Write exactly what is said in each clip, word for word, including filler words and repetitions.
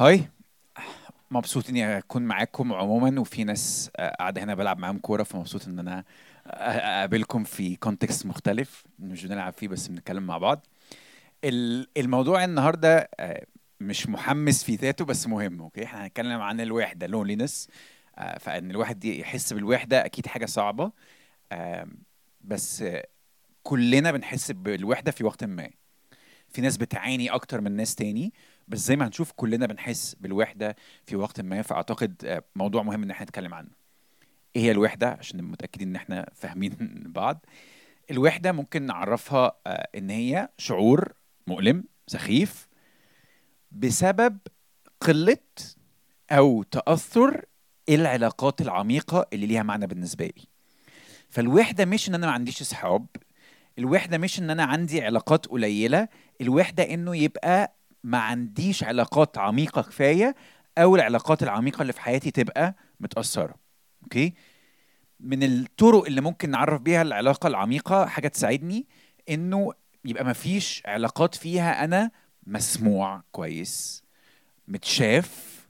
هاي، مبسوط اني اكون معاكم عموما، وفي ناس قاعده هنا بلعب معاهم كوره، فمبسوط ان انا اقابلكم في كونتكست مختلف مش بنلعب فيه بس بنتكلم مع بعض. الموضوع النهارده مش محمس في ذاته بس مهم. اوكي، احنا هنتكلم عن الوحده، لونلينس. فان الواحد يحس بالوحده اكيد حاجه صعبه، بس كلنا بنحس بالوحده في وقت ما. في ناس بتعاني اكتر من ناس تاني، بس زي ما هنشوف كلنا بنحس بالوحده في وقت ما. فاعتقد موضوع مهم ان احنا نتكلم عنه. ايه هي الوحده عشان متاكدين ان احنا فاهمين بعض؟ الوحده ممكن نعرفها ان هي شعور مؤلم سخيف بسبب قله او تاثر العلاقات العميقه اللي ليها معنى بالنسبه لي. فالوحده مش ان انا ما عنديش اصحاب، الوحده مش ان انا عندي علاقات قليله، الوحده انه يبقى ما عنديش علاقات عميقه كفايه، او العلاقات العميقه اللي في حياتي تبقى متاثره. اوكي، من الطرق اللي ممكن نعرف بيها العلاقه العميقه حاجه تساعدني انه يبقى ما فيش علاقات فيها انا مسموع كويس، متشاف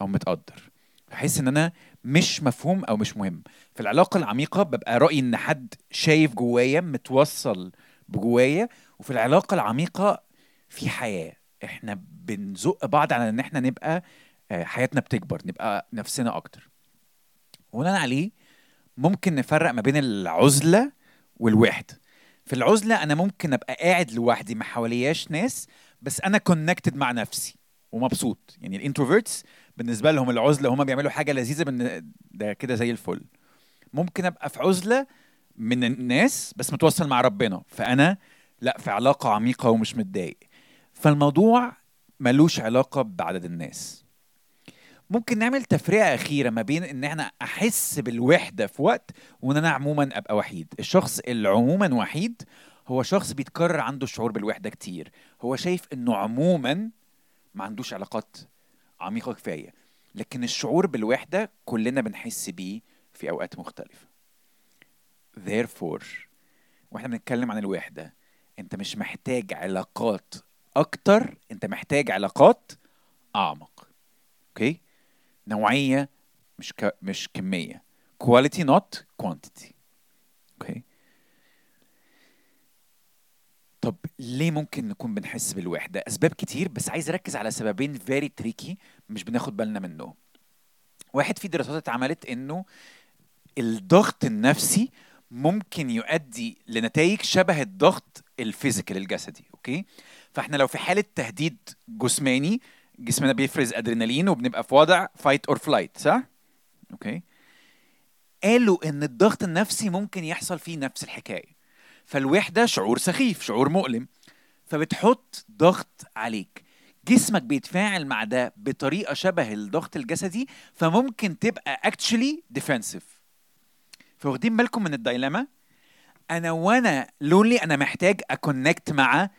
او متقدر، بحس ان انا مش مفهوم او مش مهم. في العلاقه العميقه ببقى رايي ان حد شايف جوايا، متوصل بجوايا، وفي العلاقه العميقه في حياه احنا بنزق بعض على ان احنا نبقى حياتنا بتكبر، نبقى نفسنا اكتر. وبناء عليه ممكن نفرق ما بين العزله والوحده. في العزله انا ممكن ابقى قاعد لوحدي ما حوالياش ناس، بس انا كونكتد مع نفسي ومبسوط. يعني الانتروفيرتس بالنسبه لهم العزله هم بيعملوا حاجه لذيذه، ده كده زي الفل. ممكن ابقى في عزله من الناس بس متوصل مع ربنا، فانا لا في علاقه عميقه ومش متضايق. فالموضوع ملوش علاقه بعدد الناس. ممكن نعمل تفرقه اخيره ما بين ان احنا احس بالوحده في وقت وان انا عموما ابقى وحيد. الشخص اللي عموما وحيد هو شخص بيتكرر عنده الشعور بالوحده كتير، هو شايف انه عموما ما عندوش علاقات عميقه كفايه. لكن الشعور بالوحده كلنا بنحس بيه في اوقات مختلفه. therefore واحنا بنتكلم عن الوحده، انت مش محتاج علاقات اكتر، انت محتاج علاقات اعمق. اوكي، نوعيه مش ك... مش كميه، quality not quantity. اوكي، طب ليه ممكن نكون بنحس بالوحده؟ اسباب كتير، بس عايز اركز على سببين very tricky مش بناخد بالنا منهم. واحد، في دراسات اتعملت انه الضغط النفسي ممكن يؤدي لنتائج شبه الضغط الفيزيكال الجسدي. اوكي، فاحنا لو في حاله تهديد جسماني، جسمنا بيفرز ادرينالين وبنبقى في وضع فايت اور فلايت، صح؟ اوكي، قالوا ان الضغط النفسي ممكن يحصل فيه نفس الحكايه. فالوحده شعور سخيف، شعور مؤلم، فبتحط ضغط عليك، جسمك بيتفاعل مع ده بطريقه شبه الضغط الجسدي، فممكن تبقى اكتشلي ديفنسيف. فواخدين بالكم من الدايلاما؟ انا وانا لونلي انا محتاج اكونكت مع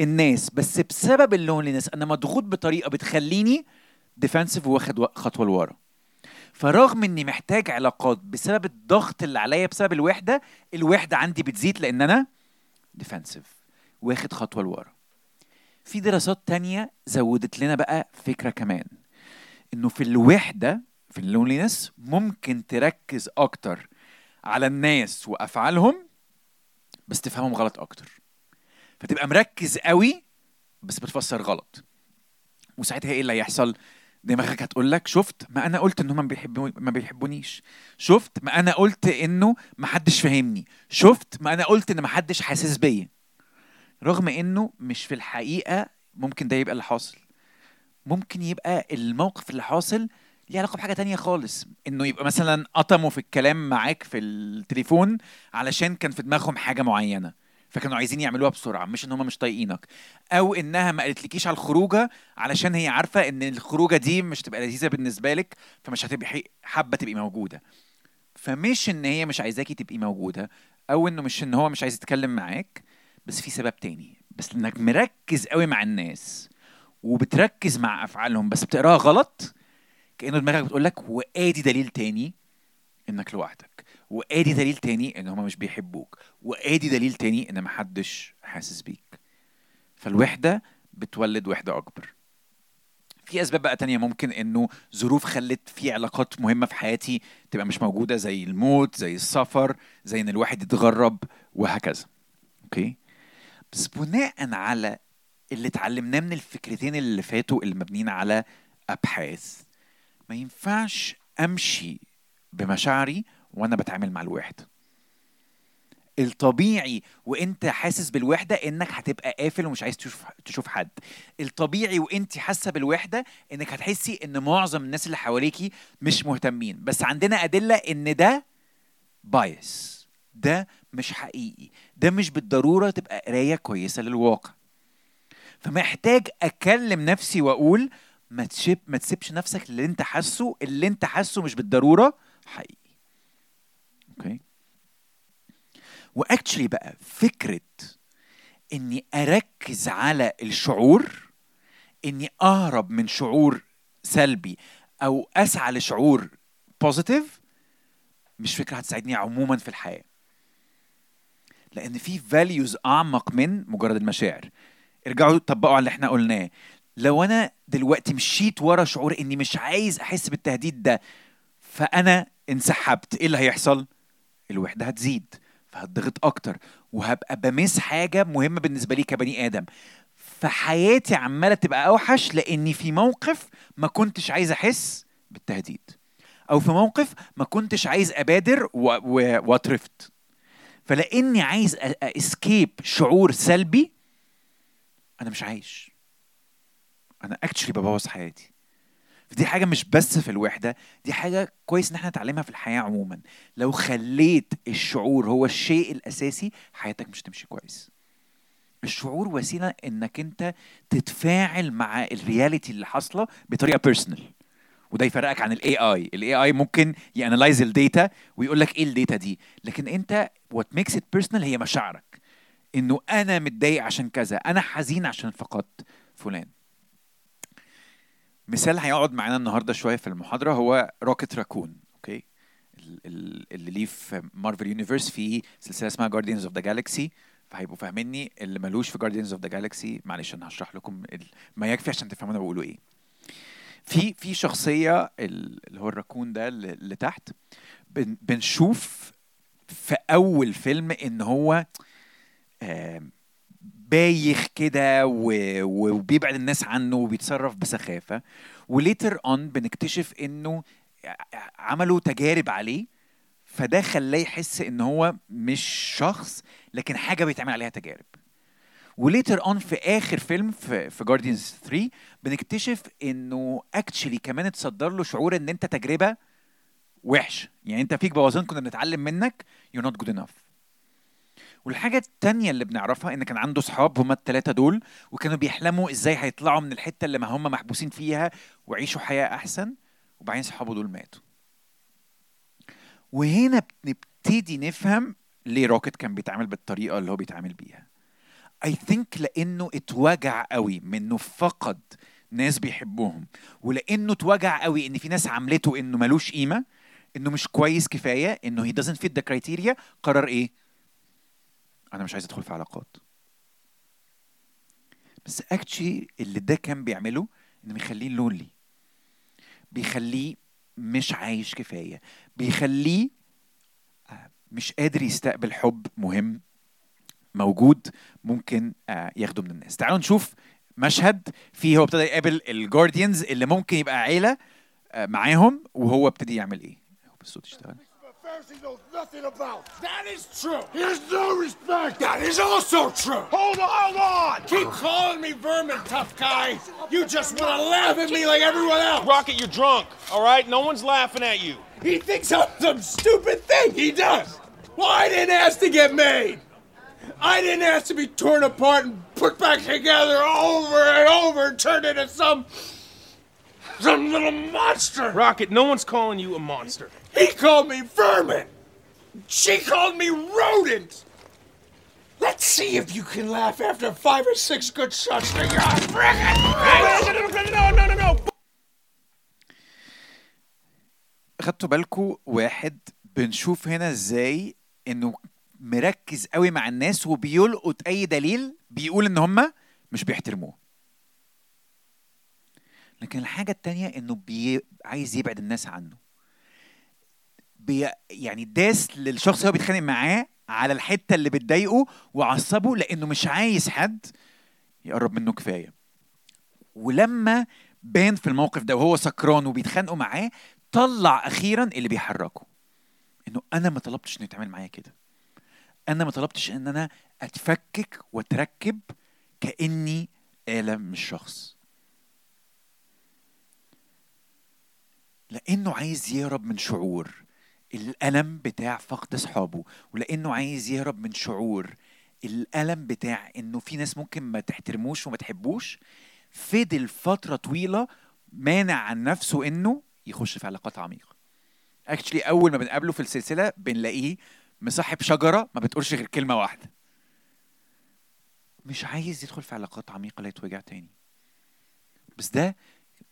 الناس، بس بسبب اللونلينس انا مضغوط بطريقه بتخليني ديفنسيف واخد خطوه لورا. فرغم اني محتاج علاقات بسبب الضغط اللي عليا بسبب الوحده، الوحده عندي بتزيد لان انا ديفنسيف واخد خطوه لورا. في دراسات تانية زودت لنا بقى فكره كمان، انه في الوحده في اللونلينس ممكن تركز اكتر على الناس وافعالهم بس تفهمهم غلط اكتر، فتبقى مركز قوي بس بتفسر غلط. وساعتها ايه اللي هيحصل؟ دماغك هتقول لك شفت ما انا قلت انهم ما بيحبونيش، شفت ما انا قلت انه ما حدش فاهمني، شفت ما انا قلت ان ما حدش حاسس بيا، رغم انه مش في الحقيقه ممكن ده يبقى اللي حاصل. ممكن يبقى الموقف اللي حاصل ليه علاقه بحاجه تانية خالص، انه يبقى مثلا قطموا في الكلام معاك في التليفون علشان كان في دماغهم حاجه معينه فكانوا عايزين يعملوها بسرعه، مش ان هم مش طايقينك، او انها ما قالتلكيش على الخروجه علشان هي عارفه ان الخروجه دي مش تبقى لذيذه بالنسبه لك فمش هتبقي حابه تبقي موجوده. فمش ان هي مش عايزاكي تبقي موجوده، او انه مش ان هو مش عايز يتكلم معاك، بس في سبب تاني، بس انك مركز قوي مع الناس وبتركز مع افعالهم بس بتقراها غلط، كانه دماغك بتقول لك وادي دليل تاني انك لوحدك، وادي دليل تاني ان هما مش بيحبوك، وادي دليل تاني ان محدش حاسس بيك. فالوحده بتولد وحده اكبر. في اسباب بقى تانية، ممكن انه ظروف خلت في علاقات مهمة في حياتي تبقى مش موجودة، زي الموت، زي السفر، زي ان الواحد يتغرب وهكذا. اوكي، بس بناء على اللي اتعلمناه من الفكرتين اللي فاتوا اللي مبنيين على ابحاث، ما ينفعش امشي بمشاعري وانا بتعامل مع الوحدة. الطبيعي وانت حاسس بالوحدة انك هتبقى قافل ومش عايز تشوف تشوف حد. الطبيعي وانت حاسة بالوحدة انك هتحسي ان معظم الناس اللي حواليكي مش مهتمين. بس عندنا ادلة ان ده بايس، ده مش حقيقي، ده مش بالضرورة تبقى قراية كويسة للواقع. فمحتاج اكلم نفسي واقول ما تسيب ما تسيبش نفسك اللي انت حاسه اللي انت حاسه مش بالضرورة حقيقي. اوكي، واكتشلي بقى فكرة اني اركز على الشعور، اني اهرب من شعور سلبي او اسعى لشعور بوزيتيف، مش فكرة هتساعدني عموما في الحياة، لان في فاليوز اعمق من مجرد المشاعر. ارجعوا طبقوا على اللي احنا قلناه. لو انا دلوقتي مشيت ورا شعور اني مش عايز احس بالتهديد ده، فانا انسحبت، ايه اللي هيحصل؟ الوحدة هتزيد، هتضغط أكتر، وهبقى بمس حاجة مهمة بالنسبة لي كبني آدم، فحياتي عمالة تبقى أوحش لأني في موقف ما كنتش عايز أحس بالتهديد، أو في موقف ما كنتش عايز أبادر واترفت. فلأني عايز أسكيب شعور سلبي أنا مش عايش، أنا أكتشلي ببوظ حياتي. دي حاجة مش بس في الوحدة، دي حاجة كويس ان احنا نتعلمها في الحياة عموما. لو خليت الشعور هو الشيء الأساسي، حياتك مش تمشي كويس. الشعور وسيلة انك انت تتفاعل مع الرياليتي اللي حصلة بطريقة بيرسونال، وده يفرقك عن الاي اي. الاي اي ممكن يانالايز الديتا ويقولك ايه الديتا دي، لكن انت what makes it personal هي مشاعرك، انه انا متضايق عشان كذا، انا حزين عشان فقدت فلان. مثال هيقعد معنا النهاردة شوية في المحاضرة هو روكت راكون. أوكي، اللي ليه في مارفل يونيفرس في سلسلة اسمها Guardians of the Galaxy، فهيبقوا فاهميني. اللي ملوش في Guardians of the Galaxy معلش أنا هشرح لكم ما يكفي عشان تفهموا أنا بقوله إيه. في في شخصية اللي هو الراكون ده اللي تحت، بن بنشوف في أول فيلم إن هو آه بايخ كده وبيبعد الناس عنه وبيتصرف بسخافة، وليتر اون بنكتشف انه عملوا تجارب عليه، فده خلاه يحس ان هو مش شخص لكن حاجة بيتعمل عليها تجارب. وليتر اون في اخر فيلم في, في جارديانز ثري بنكتشف انه اكتشلي كمان تصدر له شعور ان انت تجربة وحش، يعني انت فيك بوازن كنا بنتعلم منك you're not good enough. والحاجة التانية اللي بنعرفها إن كان عنده صحاب هما التلاتة دول، وكانوا بيحلموا إزاي هيطلعوا من الحتة اللي ما هم محبوسين فيها وعيشوا حياة أحسن، وبعدين صحابه دول ماتوا. وهنا بنبتدي نفهم ليه روكت كان بيتعامل بالطريقة اللي هو بيتعامل بيها. I think لأنه اتوجع قوي منه فقد ناس بيحبوهم، ولأنه اتوجع قوي إن في ناس عملته إنه ملوش قيمة، إنه مش كويس كفاية، إنه he doesn't fit the criteria، قرر إيه؟ أنا مش عايز أدخل في علاقات. بس أكتشي اللي ده كان بيعمله إنه بيخليه لونلي، بيخليه مش عايش كفاية، بيخليه مش قادر يستقبل حب مهم موجود ممكن ياخده من الناس. تعالوا نشوف مشهد فيه هو ابتدى يقابل الجارديانز اللي ممكن يبقى عيلة معاهم، وهو ابتدي يعمل إيه. هو بالصوت يشتغل. He knows nothing about. That is true. He has no respect. That is also true. Hold on, hold on. Keep calling me vermin, tough guy. You just want to laugh at me like everyone else. Rocket, you're drunk, all right? No one's laughing at you. He thinks I'm some stupid thing. He does. Well, I didn't ask to get made. I didn't ask to be torn apart and put back together over and over and turned into some... some little monster. Rocket, no one's calling you a monster. He called me vermin. She called me rodent. Let's see if you can laugh after five or six good shots. You're a frickin'. No, no, no, no. خدتوا بالكم واحد بنشوف هنا ازاي انه مركز قوي مع الناس وبيلقط اي دليل بيقول ان هم مش بيحترموه. لكن الحاجة التانية انه بي... عايز يبعد الناس عنه، بي... يعني داس للشخص اللي هو بيتخانق معاه على الحتة اللي بتضايقه وعصبه، لانه مش عايز حد يقرب منه كفاية. ولما بان في الموقف ده وهو سكران وبيتخانقوا معاه، طلع اخيرا اللي بيحركه، انه انا ما طلبتش انه يتعامل معايا كده، انا ما طلبتش ان انا اتفكك واتركب كاني آلة من الشخص، لانه عايز يهرب من شعور الالم بتاع فقد اصحابه، ولانه عايز يهرب من شعور الالم بتاع انه في ناس ممكن ما تحترموش وما تحبوش. فضل فتره طويله مانع عن نفسه انه يخش في علاقات عميقه. اكشلي اول ما بنقابله في السلسله بنلاقيه مصاحب شجره ما بتقولش غير كلمه واحده، مش عايز يدخل في علاقات عميقه لا يتوجع تاني. بس ده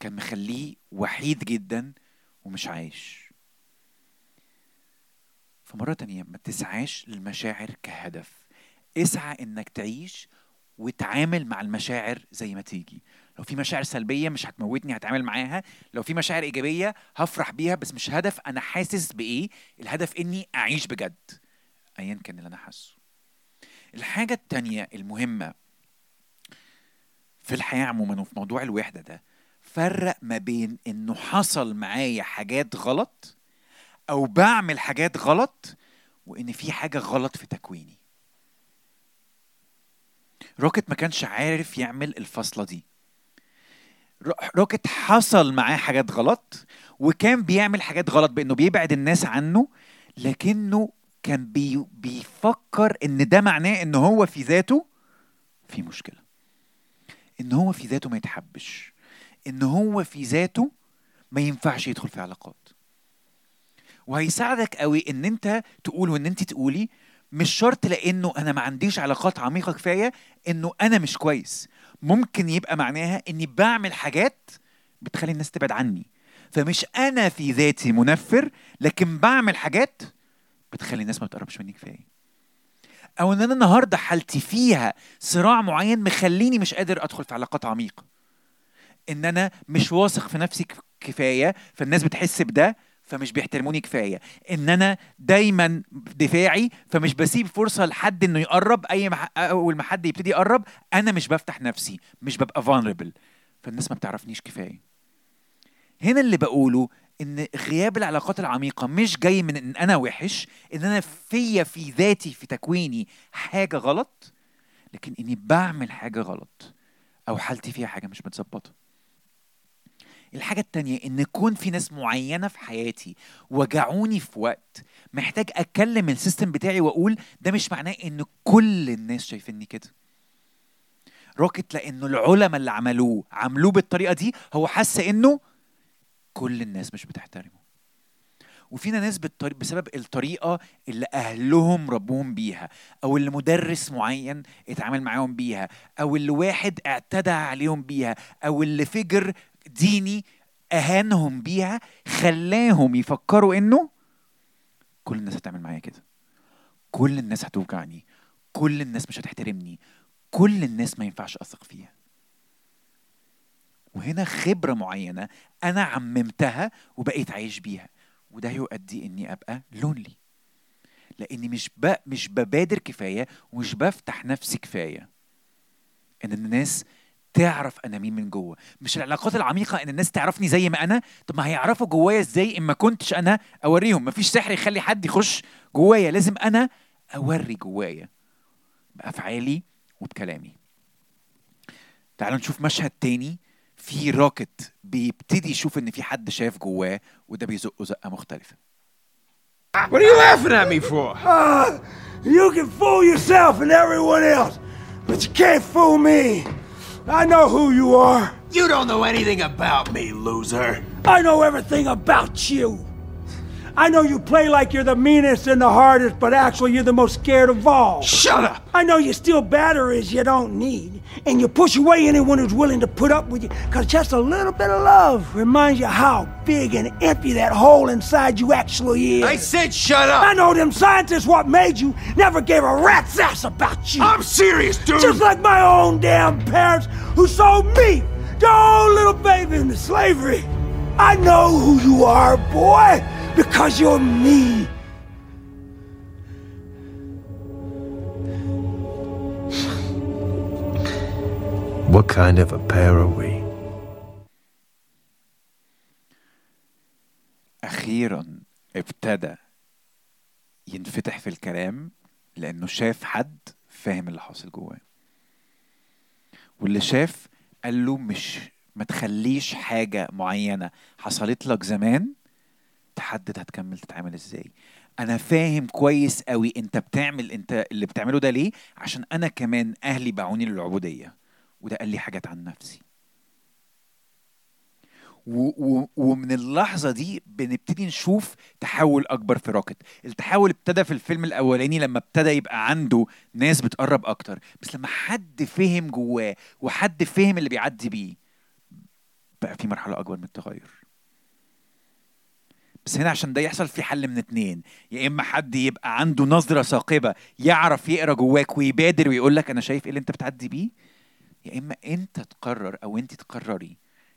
كان مخليه وحيد جدا ومش عايش. فمره تانيه، ما تسعاش للمشاعر كهدف، اسعى انك تعيش وتعامل مع المشاعر زي ما تيجي. لو في مشاعر سلبية مش هتموتني، هتعامل معاها. لو في مشاعر إيجابية هفرح بيها، بس مش هدف أنا حاسس بإيه، الهدف إني أعيش بجد أيا كان اللي أنا حاسه. الحاجة التانية المهمة في الحياة عموما وفي موضوع الوحدة ده، فرق ما بين إنه حصل معايا حاجات غلط أو بعمل حاجات غلط، وإن في حاجة غلط في تكويني. روكت ما كانش عارف يعمل الفصلة دي. روكت حصل معاه حاجات غلط وكان بيعمل حاجات غلط بأنه بيبعد الناس عنه، لكنه كان بي بيفكر إن ده معناه إن هو في ذاته في مشكلة، إن هو في ذاته ما يتحبش، إن هو في ذاته ما ينفعش يدخل في علاقات. وهيساعدك قوي إن أنت تقول وإن أنت تقولي مش شرط لأنه أنا ما عنديش علاقات عميقة كفاية إنه أنا مش كويس. ممكن يبقى معناها إني بعمل حاجات بتخلي الناس تبعد عني، فمش أنا في ذاتي منفر، لكن بعمل حاجات بتخلي الناس ما تقربش مني كفاية، أو إن أنا النهاردة حالتي فيها صراع معين مخليني مش قادر أدخل في علاقات عميقة، إن أنا مش واثق في نفسي كفاية فالناس بتحس بده فمش بيحترموني كفاية، ان انا دايما دفاعي فمش بسيب فرصة لحد انه يقرب. اي مح... اول ما حد يبتدي يقرب انا مش بفتح نفسي، مش ببقى vulnerable، فالناس ما بتعرفنيش كفاية. هنا اللي بقوله ان غياب العلاقات العميقة مش جاي من ان انا وحش، ان انا فيا في ذاتي في تكويني حاجة غلط، لكن اني بعمل حاجة غلط او حالتي فيها حاجة مش متزبطة. الحاجة التانية، إن يكون في ناس معينة في حياتي وجعوني في وقت محتاج أتكلم السيستم بتاعي وأقول ده مش معناه إن كل الناس شايفيني كده. روكت لأنه العلماء اللي عملوه عملوه بالطريقة دي، هو حس إنه كل الناس مش بتحترمه. وفينا ناس بالطريق بسبب الطريقة اللي أهلهم ربوهم بيها، أو اللي مدرس معين اتعامل معاهم بيها، أو اللي واحد اعتدى عليهم بيها، أو اللي فجر ديني أهانهم بيها، خلاهم يفكروا إنه كل الناس هتعمل معايا كده، كل الناس هتوجعني، كل الناس مش هتحترمني، كل الناس ما ينفعش أثق فيها. وهنا خبرة معينة أنا عممتها وبقيت عايش بيها، وده يؤدي إني أبقى لونلي، لأني مش بق مش ببادر كفاية ومش بفتح نفسي كفاية إن الناس تعرف أنا مين من جوه. مش العلاقات العميقة إن الناس تعرفني زي ما أنا. طب ما هيعرفوا جوايا إزاي إما كنتش أنا أوريهم؟ مفيش سحر يخلي حد يخش جوايا، لازم أنا أوري جوايا بأفعالي وبكلامي. تعالوا نشوف مشهد تاني في روكت بيبتدي يشوف إن في حد شايف جواه، وده بيزقه زقة مختلفة. What are you laughing at me for? Uh, you can fool yourself and everyone else, but you can't fool me. I know who you are. You don't know anything about me, loser. I know everything about you. I know you play like you're the meanest and the hardest, but actually you're the most scared of all. Shut up! I know you steal batteries you don't need, and you push away anyone who's willing to put up with you, because just a little bit of love reminds you how big and empty that hole inside you actually is. I said shut up! I know them scientists what made you never gave a rat's ass about you. I'm serious, dude! Just like my own damn parents who sold me, their own little baby. job into slavery. I know who you are, boy, because you're me. What kind of a pair are we? أخيرا ابتدى ينفتح في الكلام لأنه شاف حد فاهم اللي حاصل جواه. واللي شاف قال له مش ما تخليش حاجة معينة حصلت لك زمان تحدد هتكمل تتعامل ازاي. انا فاهم كويس قوي انت بتعمل انت اللي بتعمله ده ليه، عشان انا كمان اهلي باعوني للعبودية وده قال لي حاجات عن نفسي. و- و- ومن اللحظة دي بنبتدي نشوف تحول أكبر في روكت. التحول ابتدى في الفيلم الأولاني لما ابتدى يبقى عنده ناس بتقرب أكتر، بس لما حد فهم جواه وحد فهم اللي بيعدي بيه بقى في مرحلة أكبر من التغير. بس هنا عشان ده يحصل في حل من اتنين، يا إما حد يبقى عنده نظرة ثاقبة يعرف يقرأ جواك ويبادر ويقولك أنا شايف إيه اللي أنت بتعدي بيه، يا إما أنت تقرر أو أنت تقرري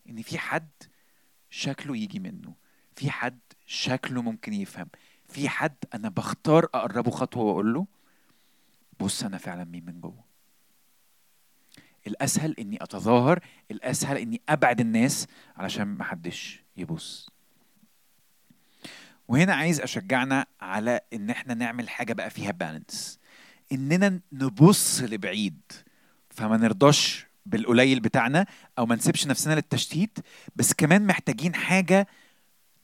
إن في حد شكله يجي منه، في حد شكله ممكن يفهم، في حد أنا بختار أقربه خطوة وأقول له بص أنا فعلا مين من جوه. الأسهل إني أتظاهر، الأسهل إني أبعد الناس علشان محدش يبص. وهنا عايز أشجعنا على إن إحنا نعمل حاجة بقى فيها بالانس، إننا نبص لبعيد فما نرضاش بالقليل بتاعنا أو ما نسيبش نفسنا للتشتيت، بس كمان محتاجين حاجة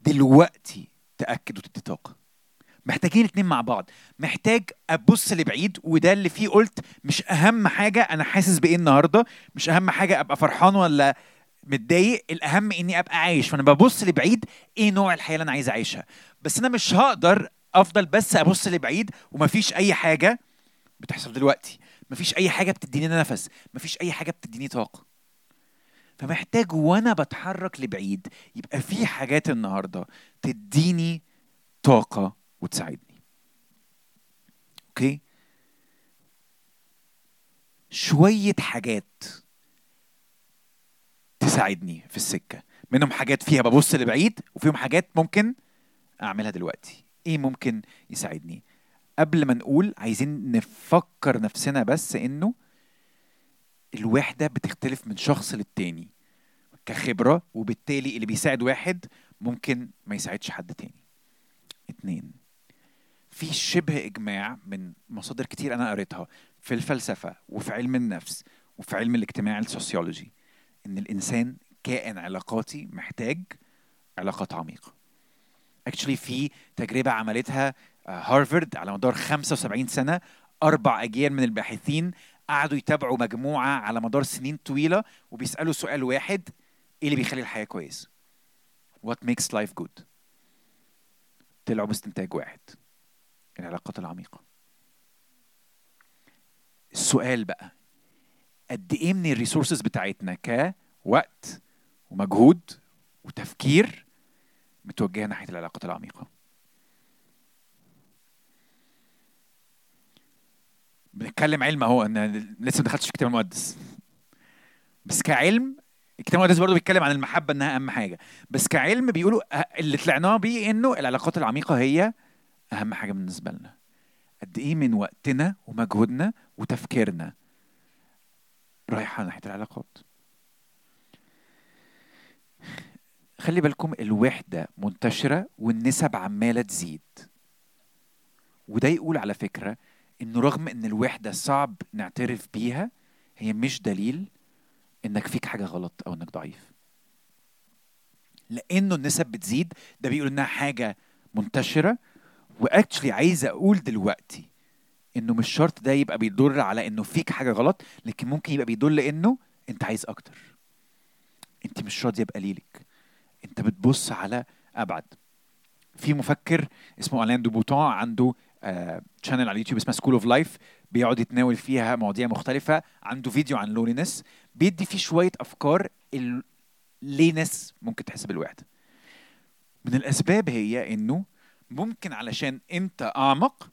دلوقتي تأكد وتدي طاقة. محتاجين الاتنين مع بعض. محتاج أبص لبعيد وده اللي فيه قلت مش أهم حاجة أنا حاسس بإيه النهاردة، مش أهم حاجة أبقى فرحان ولا متضايق، الأهم إني أبقى عايش. فأنا ببص لبعيد إيه نوع الحياة اللي أنا عايز أعيشها، بس أنا مش هقدر أفضل بس أبص لبعيد ومفيش أي حاجة بتحصل دلوقتي، مفيش أي حاجة بتديني نفس، مفيش أي حاجة بتديني طاقة. فمحتاج وأنا بتحرك لبعيد يبقى في حاجات النهاردة تديني طاقة وتساعدني. أوكي؟ شوية حاجات تساعدني في السكة، منهم حاجات فيها ببص لبعيد وفيهم حاجات ممكن أعملها دلوقتي. إيه ممكن يساعدني؟ قبل ما نقول عايزين نفكر نفسنا بس إنه الوحدة بتختلف من شخص للتاني كخبرة، وبالتالي اللي بيساعد واحد ممكن ما يساعدش حد تاني. اتنين، في شبه إجماع من مصادر كتير أنا قريتها في الفلسفة وفي علم النفس وفي علم الاجتماع السوسيولوجي، إن الإنسان كائن علاقاتي محتاج علاقات عميقة. Actually في تجربة عملتها هارفارد على مدار خمسة وسبعين سنة، أربع أجيال من الباحثين قعدوا يتابعوا مجموعة على مدار سنين طويلة وبيسألوا سؤال واحد، إيه اللي بيخلي الحياة كويس؟ What makes life good؟ طلعوا باستنتاج واحد، العلاقات العميقة. السؤال بقى قد إيه من الريسورسز بتاعتنا كوقت ومجهود وتفكير متوجهة ناحية العلاقات العميقة؟ بنتكلم علم اهو، انا لسه ما دخلتش في الكتاب المقدس، بس كعلم الكتاب المقدس برضه بيتكلم عن المحبه انها اهم حاجه، بس كعلم بيقولوا اللي طلعناه بيه انه العلاقات العميقه هي اهم حاجه بالنسبه لنا. قد ايه من وقتنا ومجهودنا وتفكيرنا رايحه ناحيه العلاقات؟ خلي بالكم الوحده منتشره والنسب عماله تزيد، وده يقول على فكره إنه رغم إن الوحدة صعب نعترف بيها هي مش دليل إنك فيك حاجة غلط أو إنك ضعيف. لأنه النسب بتزيد ده بيقول إنها حاجة منتشرة، وأكتشلي عايز أقول دلوقتي إنه مش شرط ده يبقى بيدل على إنه فيك حاجة غلط، لكن ممكن يبقى بيدل إنه أنت عايز أكتر، أنت مش راضي يبقى ليلك، أنت بتبص على أبعد. في مفكر اسمه ألان دو بوتون عنده شانل على اليوتيوب اسمه School of Life، بيقعد يتناول فيها مواضيع مختلفة. عنده فيديو عن loneliness بيدي فيه شوية أفكار ليه ناس ممكن تحس بالوحدة. من الأسباب هي إنه ممكن علشان أنت أعمق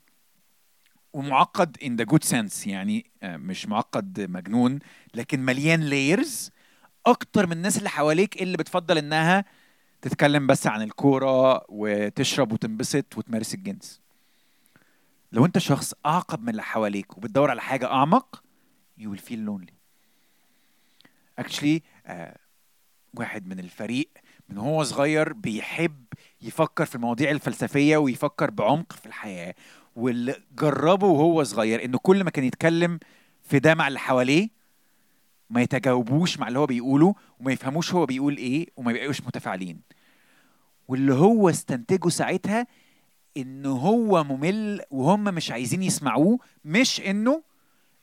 ومعقد in the good sense، يعني مش معقد مجنون لكن مليان layers، اكتر من الناس اللي حواليك اللي بتفضل انها تتكلم بس عن الكوره وتشرب وتنبسط وتمارس الجنس. لو انت شخص اعقد من اللي حواليك وبتدور على حاجه اعمق you will feel lonely. actually آه واحد من الفريق من هو صغير بيحب يفكر في المواضيع الفلسفيه ويفكر بعمق في الحياه، واللي جربه وهو صغير انه كل ما كان يتكلم في ده مع اللي حواليه ما يتجاوبوش مع اللي هو بيقوله وما يفهموش هو بيقول ايه وما يبقوش متفاعلين، واللي هو استنتجه ساعتها انه هو ممل وهم مش عايزين يسمعوه، مش انه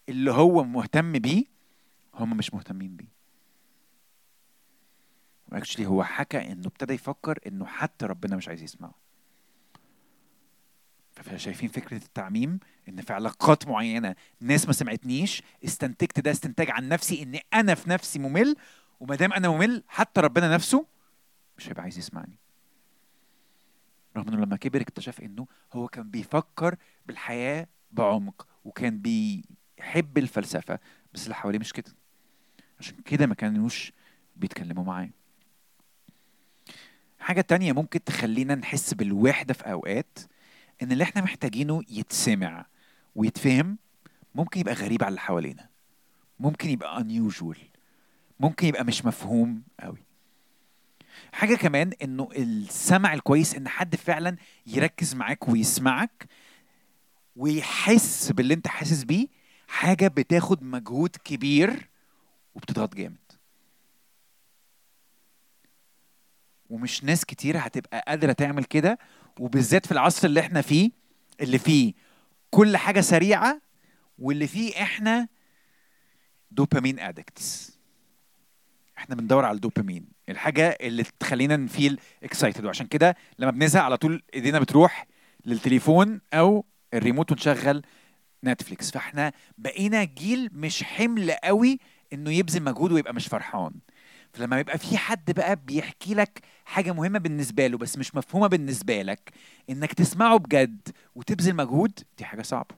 اللي هو مهتم بيه هم مش مهتمين بيه. واكشلي هو حكى انه ابتدى يفكر انه حتى ربنا مش عايز يسمعه. فشايفين فكرة التعميم ان في علاقات معينة الناس ما سمعتنيش، استنتجت ده استنتاج عن نفسي ان انا في نفسي ممل، ومادام انا ممل حتى ربنا نفسه مش هيبقى عايز يسمعني. رغم انه لما كبر اكتشف انه هو كان بيفكر بالحياة بعمق وكان بيحب الفلسفة، بس اللي حواليه مش كده، عشان كده ما كانوش بيتكلموا معاه. حاجة تانية ممكن تخلينا نحس بالوحدة في اوقات، ان اللي احنا محتاجينه يتسمع ويتفهم ممكن يبقى غريب على اللي حوالينا، ممكن يبقى unusual، ممكن يبقى مش مفهوم قوي. حاجة كمان انه السمع الكويس ان حد فعلا يركز معاك ويسمعك ويحس باللي انت حاسس بيه، حاجة بتاخد مجهود كبير وبتضغط جامد، ومش ناس كتير هتبقى قادرة تعمل كده، وبالذات في العصر اللي احنا فيه اللي فيه كل حاجة سريعة واللي فيه احنا دوبامين ادكتس. احنا بندور على الدوبامين، الحاجة اللي تخلينا نفيل اكسايتد، وعشان كده لما بنزهق على طول ايدينا بتروح للتليفون او الريموت ونشغل نتفليكس. فاحنا بقينا جيل مش حمل قوي انه يبذل مجهود ويبقى مش فرحان. فلما يبقى في حد بقى بيحكي لك حاجة مهمة بالنسبة له بس مش مفهومة بالنسبة لك، انك تسمعه بجد وتبذل مجهود دي حاجة صعبة.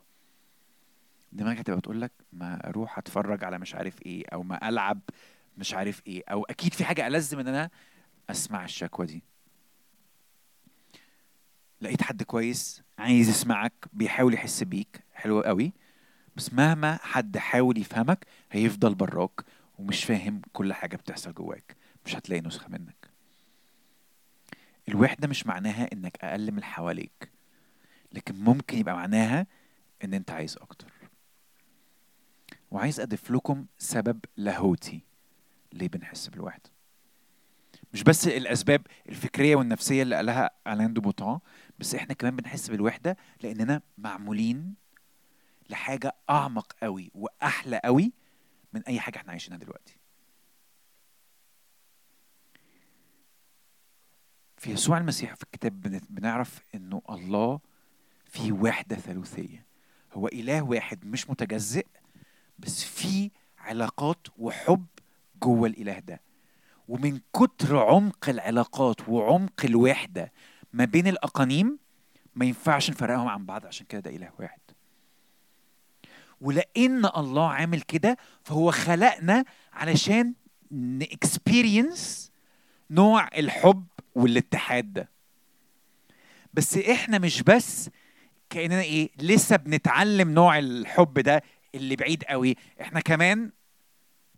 دماغك هتبقى تقول لك ما اروح اتفرج على مش عارف ايه، او ما العب مش عارف ايه، او اكيد في حاجة ألذ من انا اسمع الشكوى دي. لقيت حد كويس عايز يسمعك بيحاول يحس بيك، حلو قوي، بس مهما حد حاول يفهمك هيفضل براك ومش فاهم كل حاجة بتحصل جواك، مش هتلاقي نسخة منك. الوحدة مش معناها انك اقل من حواليك، لكن ممكن يبقى معناها ان انت عايز اكتر. وعايز اضيف لكم سبب لاهوتي ليه بنحس بالوحدة، مش بس الاسباب الفكرية والنفسية اللي قالها آلان دي بوتون، بس احنا كمان بنحس بالوحدة لاننا معمولين لحاجة اعمق قوي واحلى قوي من أي حاجة احنا عايشينها دلوقتي. في يسوع المسيح في الكتاب بنعرف إنه الله في وحدة ثلاثية، هو إله واحد مش متجزئ، بس في علاقات وحب جوه الإله ده. ومن كتر عمق العلاقات وعمق الوحدة ما بين الأقانيم ما ينفعش نفرقهم عن بعض، عشان كده ده إله واحد. ولأن الله عامل كده فهو خلقنا علشان نexperience نوع الحب والاتحاد ده. بس احنا مش بس كأننا ايه لسه بنتعلم نوع الحب ده اللي بعيد قوي، احنا كمان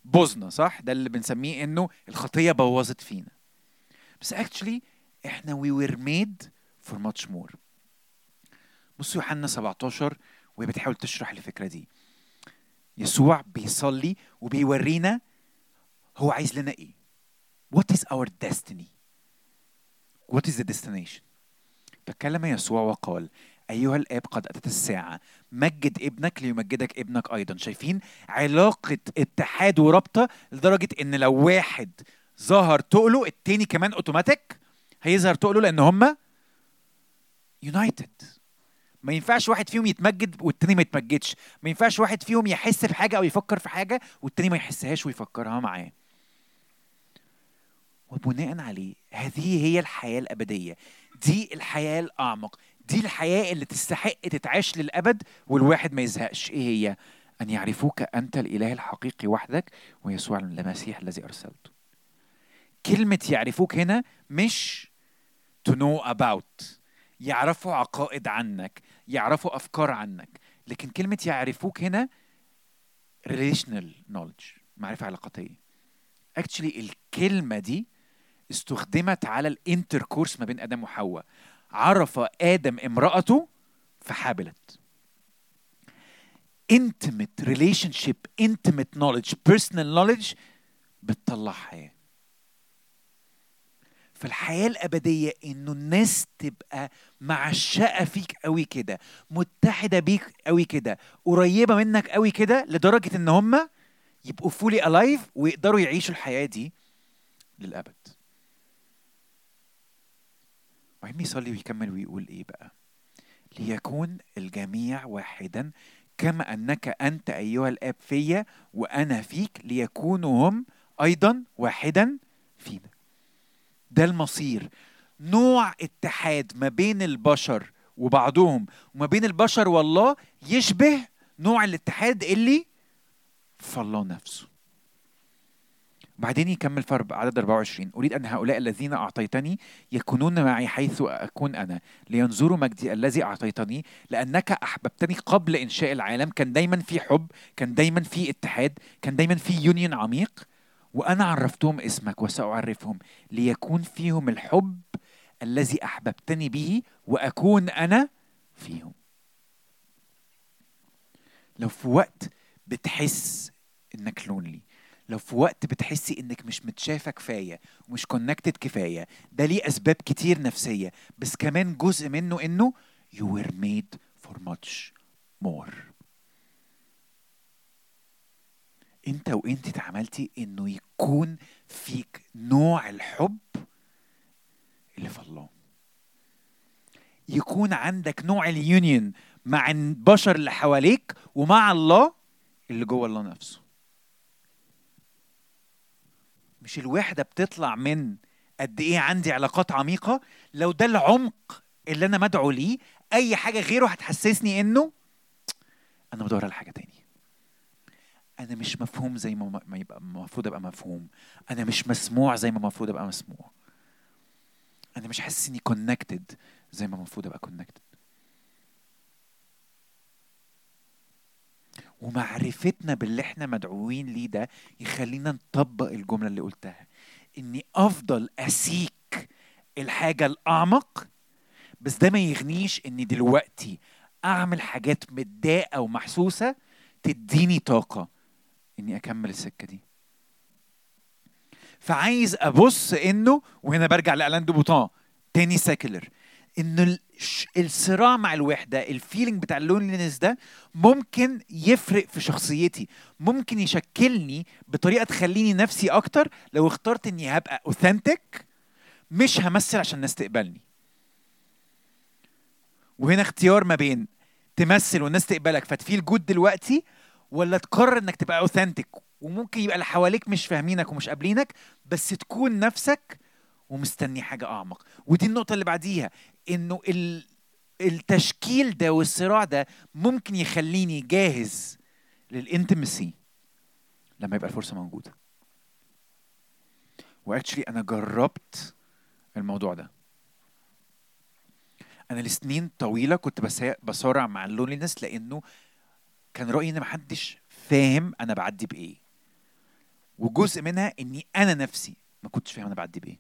بوظنا، صح؟ ده اللي بنسميه انه الخطية بوظت فينا. بس actually احنا we were made for much more. بصوا يوحنا سبعتاشر وهي بتحاول تشرح الفكرة دي. يسوع بيصلي وبيورينا هو عايز لنا ايه. What is our destiny? What is the destination? تكلم يسوع وقال أيها الآب قد أتت الساعة، مجد ابنك ليمجدك ابنك أيضا. شايفين علاقة اتحاد وربطة لدرجة ان لو واحد ظهر تقله التاني كمان اوتوماتيك هيظهر تقله، لان هما united. ما ينفعش واحد فيهم يتمجد والتاني ما يتمجدش، ما ينفعش واحد فيهم يحس بحاجة أو يفكر في حاجة والتاني ما يحسهاش ويفكرها معاه. وبناء عليه هذه هي الحياة الأبدية، دي الحياة الأعمق، دي الحياة اللي تستحق تتعاش للأبد والواحد ما يزهقش. إيه هي؟ أن يعرفوك أنت الإله الحقيقي وحدك ويسوع المسيح الذي أرسلته. كلمة يعرفوك هنا مش to know about، يعرفوا عقائد عنك، يعرفوا أفكار عنك، لكن كلمة يعرفوك هنا relational knowledge، معرفة علاقاتية. actually الكلمة دي استخدمت على الانتركورس ما بين آدم وحواء. عرف آدم امرأته فحابلت. intimate relationship، intimate knowledge، personal knowledge بتطلع حياة. فالحياة الأبدية إنه الناس تبقى معشقة فيك قوي كده، متحدة بيك قوي كده، قريبة منك قوي كده، لدرجة إن هم يبقوا fully alive ويقدروا يعيشوا الحياة دي للأبد. وهم يصلي ويكمل ويقول إيه بقى؟ ليكون الجميع واحدا كما أنك أنت أيها الآب فيا وأنا فيك ليكونوا هم أيضا واحدا فينا. ده المصير، نوع اتحاد ما بين البشر وبعضهم وما بين البشر والله يشبه نوع الاتحاد اللي في الله نفسه. بعدين يكمل في عدد أربعة وعشرين، أريد أن هؤلاء الذين أعطيتني يكونون معي حيث أكون أنا لينظروا مجدي الذي أعطيتني لأنك أحببتني قبل إنشاء العالم. كان دايما في حب، كان دايما في اتحاد، كان دايما في يونيون عميق. وأنا عرفتهم اسمك وسأعرفهم ليكون فيهم الحب الذي أحببتني به وأكون أنا فيهم. لو في وقت بتحس إنك لونلي، لو في وقت بتحسي إنك مش متشافة كفاية ومش كونكتد كفاية، ده ليه أسباب كتير نفسية، بس كمان جزء منه إنه you were made for much more. انت وانت اتعاملتي انه يكون فيك نوع الحب اللي في الله، يكون عندك نوع اليونيون مع البشر اللي حواليك ومع الله اللي جوه الله نفسه. مش الوحدة بتطلع من قد ايه عندي علاقات عميقة، لو ده العمق اللي انا مدعو ليه اي حاجة غيره هتحسسني انه انا بدور على حاجة تاني، أنا مش مفهوم زي ما يبقى مفروض أبقى مفهوم، أنا مش مسموع زي ما مفروض أبقى مسموع، أنا مش حاسس إني connected زي ما مفروض أبقى connected. ومعرفتنا باللي إحنا مدعوين ليه ده يخلينا نطبق الجملة اللي قلتها، إني أفضل أسيك الحاجة الأعمق، بس ده ما يغنيش إني دلوقتي أعمل حاجات متضايقة ومحسوسة تديني طاقة إني أكمل السكة دي. فعايز أبص إنه، وهنا برجع لألان دي بوتون تاني ساكلر، إنه الصراع مع الوحدة، الفيلينج بتاع اللونلينس ده ممكن يفرق في شخصيتي، ممكن يشكلني بطريقة تخليني نفسي أكتر لو اخترت إني هبقى أوثنتك، مش همثل عشان الناس تقبلني. وهنا اختيار ما بين تمثل والناس تقبلك فتفيل جود دلوقتي، ولا تقرر انك تبقى اوثنتك وممكن يبقى اللي حواليك مش فاهمينك ومش قابلينك بس تكون نفسك ومستني حاجه اعمق. ودي النقطه اللي بعديها، انه التشكيل ده والصراع ده ممكن يخليني جاهز للانتمسي لما يبقى الفرصه موجوده. واكشلي انا جربت الموضوع ده، انا لسنين طويله كنت بصارع مع اللونلينس لانه كان رايي ان محدش فاهم انا بعدي بايه، وجزء منها اني انا نفسي ما كنتش فاهم انا بعدي بايه.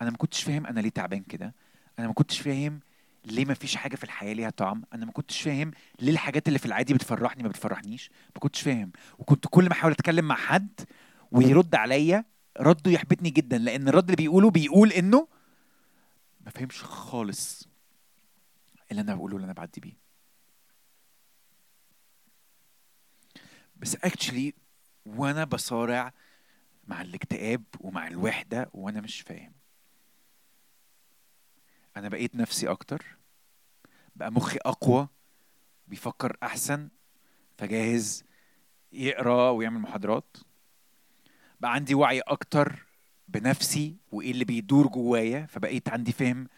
انا ما كنتش فاهم انا ليه تعبان كده، انا ما كنتش فاهم ليه ما فيش حاجه في الحياه ليها طعم، انا ما كنتش فاهم ليه الحاجات اللي في العادي بتفرحني ما بتفرحنيش، ما كنتش فاهم. وكنت كل ما احاول اتكلم مع حد ويرد عليا رده يحبطني جدا، لان الرد اللي بيقوله بيقول انه ما فهمش خالص اللي انا بقوله اللي انا بعدي بيه. بس اكتشلي وانا بصارع مع الاكتئاب ومع الوحده وانا مش فاهم، انا بقيت نفسي اكتر، بقى مخي اقوى، بيفكر احسن، فجاهز يقرا ويعمل محاضرات، بقى عندي وعي اكتر بنفسي وايه اللي بيدور جوايا، فبقيت عندي فهم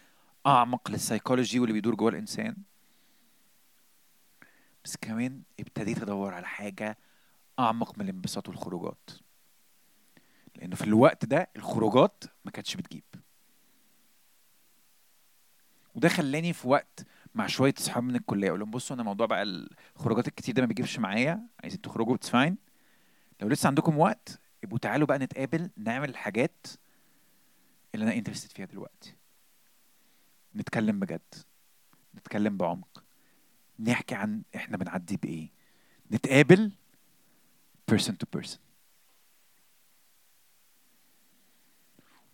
اعمق للسايكولوجي واللي بيدور جوا الانسان. بس كمان ابتديت ادور على حاجه اعمق من الانبساط والخروجات، لانه في الوقت ده الخروجات ما كانتش بتجيب. وده خلاني في وقت مع شويه اصحاب من الكليه اقول لهم بصوا انا موضوع بقى الخروجات الكتير ده ما بيجيبش معايا، عايزين تخرجوا بتسفاين، لو لسه عندكم وقت ابقوا تعالوا بقى نتقابل نعمل الحاجات اللي انا انترستد فيها دلوقتي، نتكلم بجد، نتكلم بعمق، نحكي عن احنا بنعدي بايه، نتقابل person to person.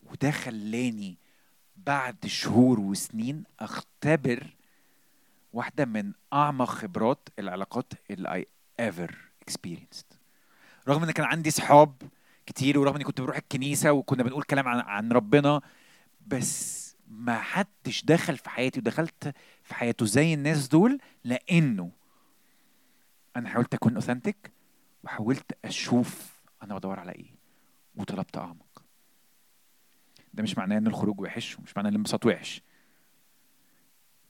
وده خلاني بعد شهور وسنين اختبر واحدة من اعمق خبرات العلاقات اللي I ever experienced. رغم ان كان عندي صحاب كتير ورغم اني كنت بروح الكنيسة وكنا بنقول كلام عن, عن ربنا، بس ما حدش دخل في حياتي ودخلت في حياته زي الناس دول، لانه انا حاولت اكون اوثنتك وحاولت اشوف انا بدور على ايه وطلبت اعمق. ده مش معناه ان الخروج وحش ومش معناه ان الانبساط وحش،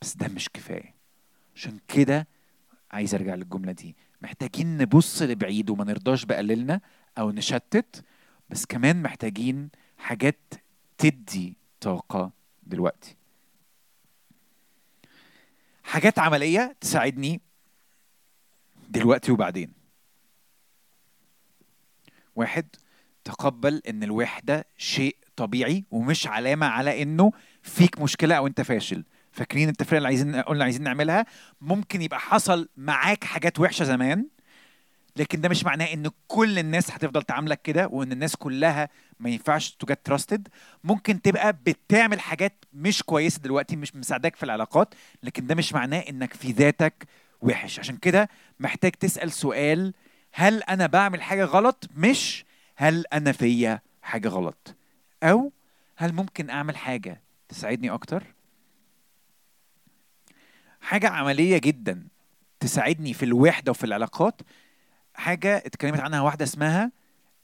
بس ده مش كفايه. عشان كده عايز ارجع للجمله دي، محتاجين نبص لبعيد وما نرضاش بقللنا او نشتت، بس كمان محتاجين حاجات تدي طاقه دلوقتي، حاجات عمليه تساعدني دلوقتي وبعدين. واحد، تقبل ان الوحده شيء طبيعي ومش علامه على انه فيك مشكله او انت فاشل. فاكرين التفرقه اللي عايزين قلنا عايزين نعملها؟ ممكن يبقى حصل معاك حاجات وحشه زمان، لكن ده مش معناه ان كل الناس هتفضل تعاملك كده وان الناس كلها ما ينفعش توجد تراستد. ممكن تبقى بتعمل حاجات مش كويسه دلوقتي مش مساعداك في العلاقات، لكن ده مش معناه انك في ذاتك وحش. عشان كده محتاج تسال سؤال، هل انا بعمل حاجه غلط؟ مش هل انا فيا حاجه غلط، او هل ممكن اعمل حاجه تساعدني اكتر، حاجه عمليه جدا تساعدني في الوحده وفي العلاقات. حاجه اتكلمت عنها واحده اسمها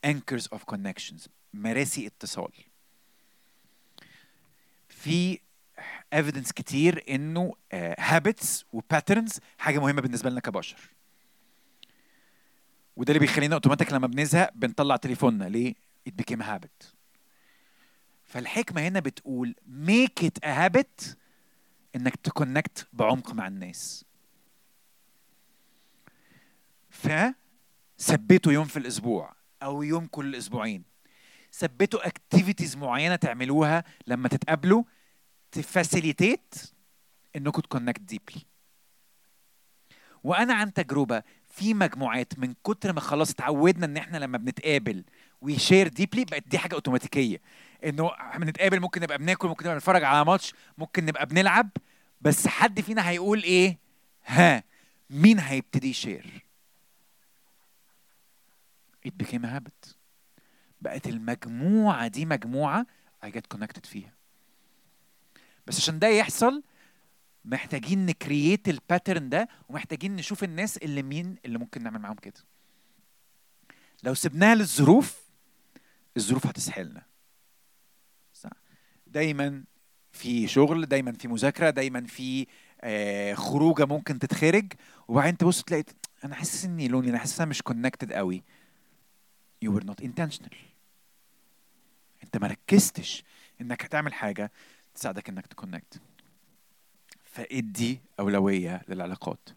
anchors of connections، مراسي اتصال. في evidence كتير انه habits و patterns حاجه مهمه بالنسبه لنا كبشر، وده اللي بيخلينا اوتوماتيك لما بنزهق بنطلع تليفوننا. ليه؟ it became habit. فالحكمه هنا بتقول make it a habit انك تكونكت بعمق مع الناس. فثبتوا يوم في الاسبوع او يوم كل اسبوعين، ثبتوا اكتيفيتيز معينه تعملوها لما تتقابلوا تفاسيليتيت انكم تكونكت ديبلي. وانا عن تجربه في مجموعات من كتر ما خلاص اتعودنا ان احنا لما بنتقابل ويشير ديبلي بقت دي حاجه اوتوماتيكيه، انه بنتقابل ممكن نبقى بناكل، ممكن نبقى نتفرج على ماتش، ممكن نبقى بنلعب، بس حد فينا هيقول ايه؟ ها مين هيبتدي يشير؟ it became a habit. بقت المجموعه دي مجموعه I get connected فيها. بس عشان ده يحصل محتاجين نكرييت الباترن ده، ومحتاجين نشوف الناس اللي مين اللي ممكن نعمل معاهم كده. لو سبناها للظروف الظروف هتسحلنا. صح؟ دايما في شغل، دايما في مذاكره، دايما في آه خروجه ممكن تتخرج، وبعدين تبص تلاقي انا حاسس اني لوني، انا حاسس انا مش كونكتد قوي. you were not intentional. انت ما ركزتش انك هتعمل حاجه تساعدك انك تكونكت. فادي اولويه للعلاقات.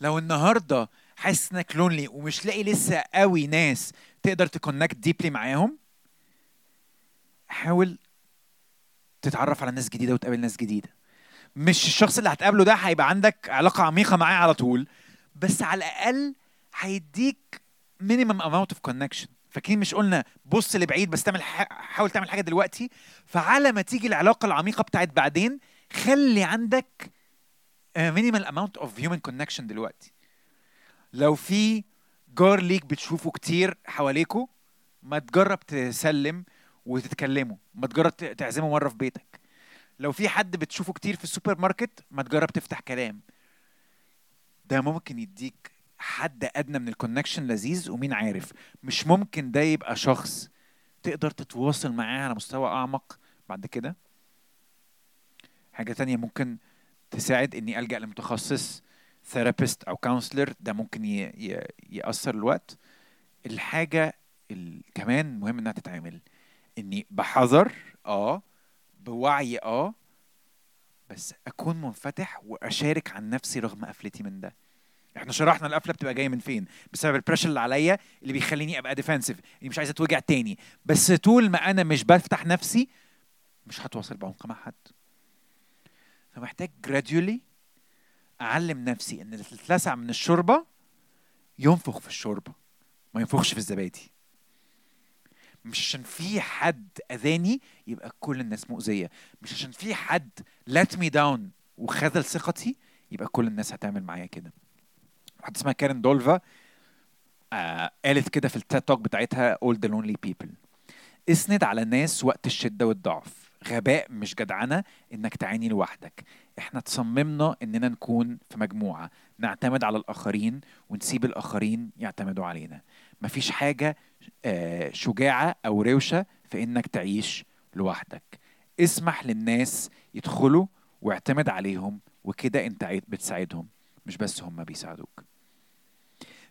لو النهارده حاسس انك لونلي ومش لاقي لسه قوي ناس تقدر تكونكت ديبلي معاهم، حاول تتعرف على ناس جديده وتقابل ناس جديده. مش الشخص اللي هتقابله ده هيبقى عندك علاقه عميقه معاه على طول، بس على الاقل هيديك minimum amount of connection. فاكرين مش قلنا بص لبعيد بس تعمل حاول تعمل حاجه دلوقتي؟ فعلى ما تيجي العلاقه العميقه بتاعت بعدين خلي عندك minimal amount of human connection دلوقتي. لو في جار ليك بتشوفه كتير حواليكوا، ما تجرب تسلم وتتكلموا، ما تجرب تعزمه مره في بيتك. لو في حد بتشوفه كتير في السوبر ماركت، ما تجرب تفتح كلام. ده ممكن يديك حد أدنى من الكونكشن لذيذ، ومين عارف مش ممكن ده يبقى شخص تقدر تتواصل معاه على مستوى أعمق بعد كده. حاجة تانية ممكن تساعد، إني ألجأ لمتخصص ثيرابيست أو كونسلر، ده ممكن يأثر الوقت. الحاجة كمان مهم إنها تتعامل إني بحذر آه بوعي آه بس أكون منفتح وأشارك عن نفسي رغم قفلتي من ده. احنا شرحنا القفله بتبقى جايه من فين، بسبب البريشر اللي عليا اللي بيخليني ابقى ديفنسيف، اللي مش عايزه اتوجع تاني. بس طول ما انا مش بفتح نفسي مش هتواصل بعمق مع حد. فمحتاج جراديولي اعلم نفسي ان اللي اتلسع من الشوربه ينفخ في الشوربه، ما ينفخش في الزبادي. مش عشان في حد اذاني يبقى كل الناس مؤذيه، مش عشان في حد let me down وخذل ثقتي يبقى كل الناس هتعمل معايا كده. واحدة اسمها كارين دولفا آه قالت كده في التيد توك بتاعتها All the Lonely People: اسند على الناس وقت الشدة والضعف، غباء مش جدعنة انك تعاني لوحدك. احنا تصممنا اننا نكون في مجموعة، نعتمد على الآخرين ونسيب الآخرين يعتمدوا علينا. مفيش حاجة آه شجاعة أو روشة في انك تعيش لوحدك. اسمح للناس يدخلوا واعتمد عليهم، وكده انت بتساعدهم مش بس هم بيساعدوك.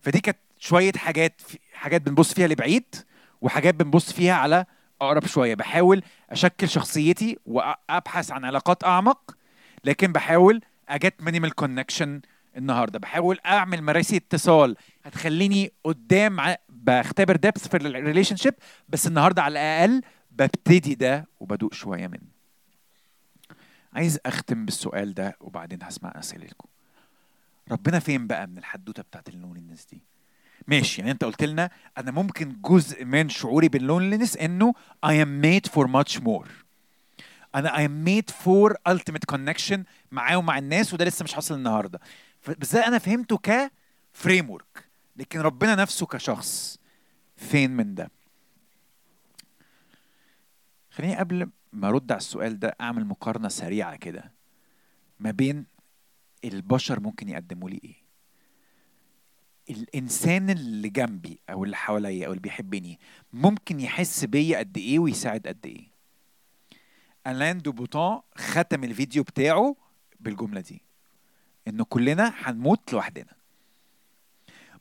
فدي كانت شوية حاجات حاجات بنبص فيها لبعيد، وحاجات بنبص فيها على أقرب شوية. بحاول أشكل شخصيتي وأبحث عن علاقات أعمق، لكن بحاول أجت مينيمال كونكشن النهاردة. بحاول أعمل مراسي اتصال هتخليني قدام بختبر ديبث في الريليشن شيب، بس النهاردة على الأقل ببتدي ده وبدوق شوية منه. عايز أختم بالسؤال ده وبعدين هسمع أسئلتكم. ربنا فين بقى من الحدوته بتاعت اللونلينس دي؟ ماشي، يعني انت قلت لنا انا ممكن جزء من شعوري باللونلينس انه I am made for much more. انا I am made for ultimate connection معاه ومع الناس، وده لسه مش حاصل النهارده. بس ده انا فهمته كفريم ورك، لكن ربنا نفسه كشخص فين من ده؟ خليني قبل ما ارد على السؤال ده اعمل مقارنه سريعه كده ما بين البشر ممكن يقدموا لي ايه. الانسان اللي جنبي او اللي حواليا او اللي بيحبني ممكن يحس بيا قد ايه ويساعد قد ايه. ألان دو بوتون ختم الفيديو بتاعه بالجمله دي، انه كلنا هنموت لوحدنا.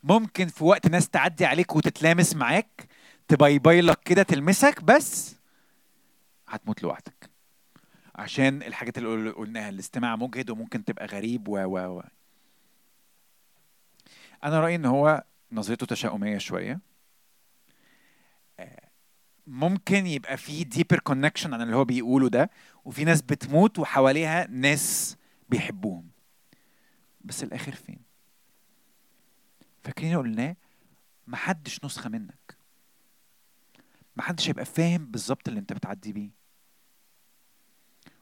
ممكن في وقت ناس تعدي عليك وتتلامس معاك، تبايباي لك كده، تلمسك، بس هتموت لوحدك عشان الحاجات اللي قلناها. الاستماع مجهد وممكن تبقى غريب و و و انا رايي ان هو نظرته تشاؤميه شويه. ممكن يبقى في ديبر كونكشن عن اللي هو بيقوله ده، وفي ناس بتموت وحواليها ناس بيحبوهم، بس الاخر فين؟ فاكرين قلنا محدش نسخه منك، محدش هيبقى فاهم بالظبط اللي انت بتعدي بيه.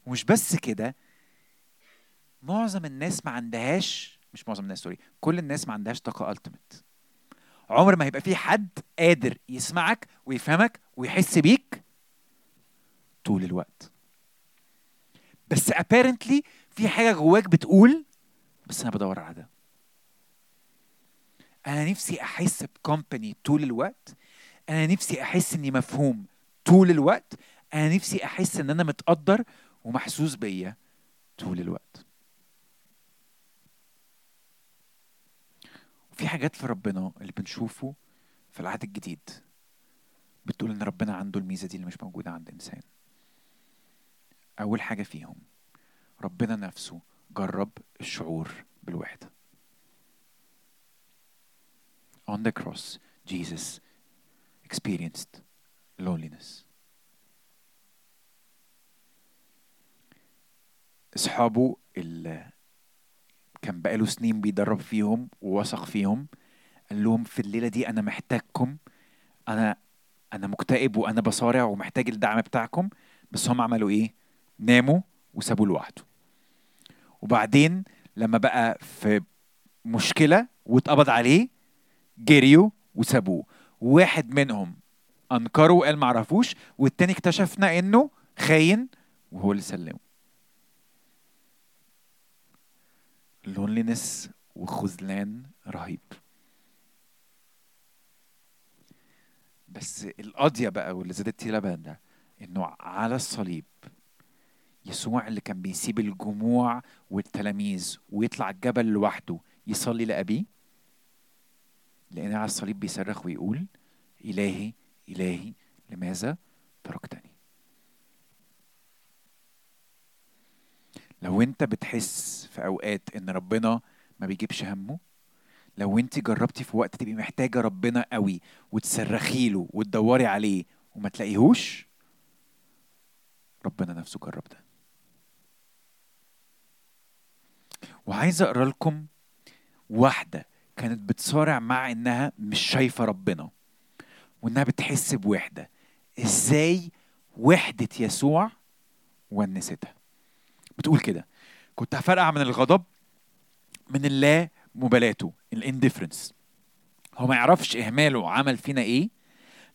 ومش بس كده، معظم الناس ما عندهاش مش معظم الناس سوري كل الناس ما عندهاش طاقة ألتيميت. عمر ما هيبقى فيه حد قادر يسمعك ويفهمك ويحس بيك طول الوقت. بس apparently في حاجة جواك بتقول بس أنا بدور على ده. أنا نفسي أحس بكمباني طول الوقت، أنا نفسي أحس إني مفهوم طول الوقت، أنا نفسي أحس إن أنا متقدر ومحسوس بيا طول الوقت. وفي حاجات في ربنا اللي بنشوفه في العهد الجديد بتقول إن ربنا عنده الميزة دي اللي مش موجودة عند إنسان. أول حاجة فيهم، ربنا نفسه جرب الشعور بالوحدة. On the cross, Jesus experienced loneliness. أصحابه اللي كان بقاله سنين بيدرب فيهم ووثق فيهم قال لهم في الليلة دي أنا محتاجكم، أنا أنا مكتئب وأنا بصارع ومحتاج الدعم بتاعكم. بس هم عملوا إيه؟ ناموا وسابوه لوحده. وبعدين لما بقى في مشكلة واتقبض عليه جريوا وسابوه. واحد منهم أنكروا وقال معرفوش، والتاني اكتشفنا إنه خاين وهو اللي سلمه. لونلينس وخذلان رهيب. بس القضية بقى واللي زادت لبان ده انه على الصليب يسوع اللي كان بيسيب الجموع والتلاميذ ويطلع الجبل لوحده يصلي لأبيه، لأن على الصليب بيصرخ ويقول إلهي إلهي لماذا تركتني. لو انت بتحس في أوقات إن ربنا ما بيجيبش همه، لو انت جربتي في وقت تبقي محتاجة ربنا قوي وتصرخيله وتدوري عليه وما تلاقيهوش، ربنا نفسه جرب ده. وعايز أقرأ لكم واحدة كانت بتصارع مع إنها مش شايفة ربنا وإنها بتحس بوحدة، إزاي وحدة يسوع ونستها. بتقول كده: كنت هفرقع من الغضب، من اللا مبالاته، الانديفرنس. هو ما يعرفش إهماله عمل فينا إيه.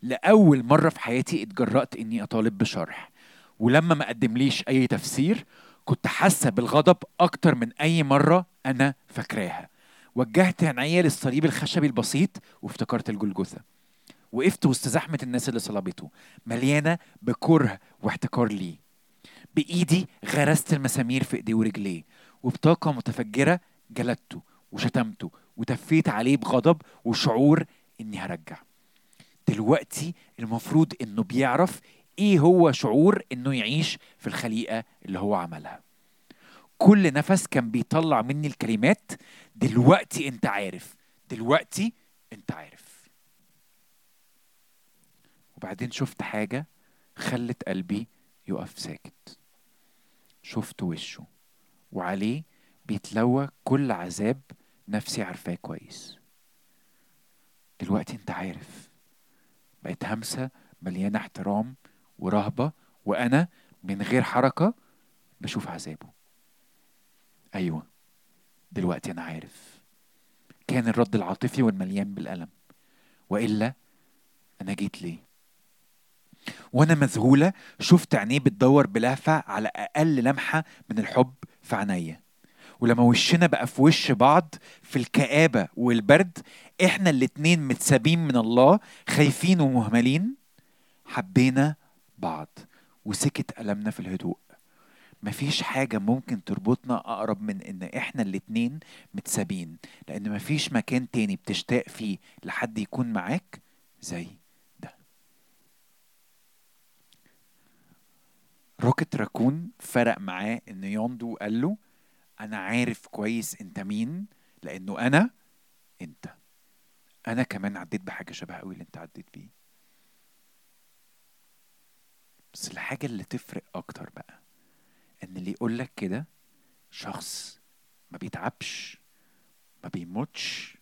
لأول مرة في حياتي اتجرأت إني أطالب بشرح، ولما ما قدمليش أي تفسير كنت حاسة بالغضب أكتر من أي مرة أنا فاكراها. وجهت عيني للصليب الخشبي البسيط وافتكرت الجلجثة. وقفت وسط زحمة الناس اللي صلبته، مليانة بكره واحتكار ليه. بإيدي غرست المسامير في إيديه ورجليه، وبطاقة متفجرة جلدته وشتمته وتفيت عليه بغضب وشعور إني هرجع. دلوقتي المفروض إنه بيعرف إيه هو شعور إنه يعيش في الخليقة اللي هو عملها. كل نفس كان بيطلع مني الكلمات: دلوقتي أنت عارف، دلوقتي أنت عارف. وبعدين شفت حاجة خلت قلبي يقف ساكت. شفت وشه وعليه بيتلوى كل عذاب نفسي عارفاه كويس. دلوقتي أنت عارف. بقت همسة مليانة احترام ورهبة، وأنا من غير حركة بشوف عذابه. أيوة دلوقتي أنا عارف، كان الرد العاطفي والمليان بالألم. وإلا أنا جيت ليه؟ وأنا مذهولة شفت عينيه بتدور بلهفة على أقل لمحة من الحب في عينيا. ولما وشنا بقى في وش بعض في الكآبة والبرد، إحنا الاتنين متسابين من الله، خايفين ومهملين، حبينا بعض وسكت ألمنا في الهدوء. مفيش حاجة ممكن تربطنا أقرب من إن إحنا الاتنين متسابين، لأن مفيش مكان تاني بتشتاق فيه لحد يكون معاك زي ده. روكت راكون فرق معاه إن يوندو قال له: أنا عارف كويس أنت مين، لأنه أنا أنت. أنا كمان عديت بحاجة شبه قوي اللي أنت عديت بيه. بس الحاجة اللي تفرق أكتر بقى إن اللي يقولك كده شخص ما بيتعبش، ما بيموتش،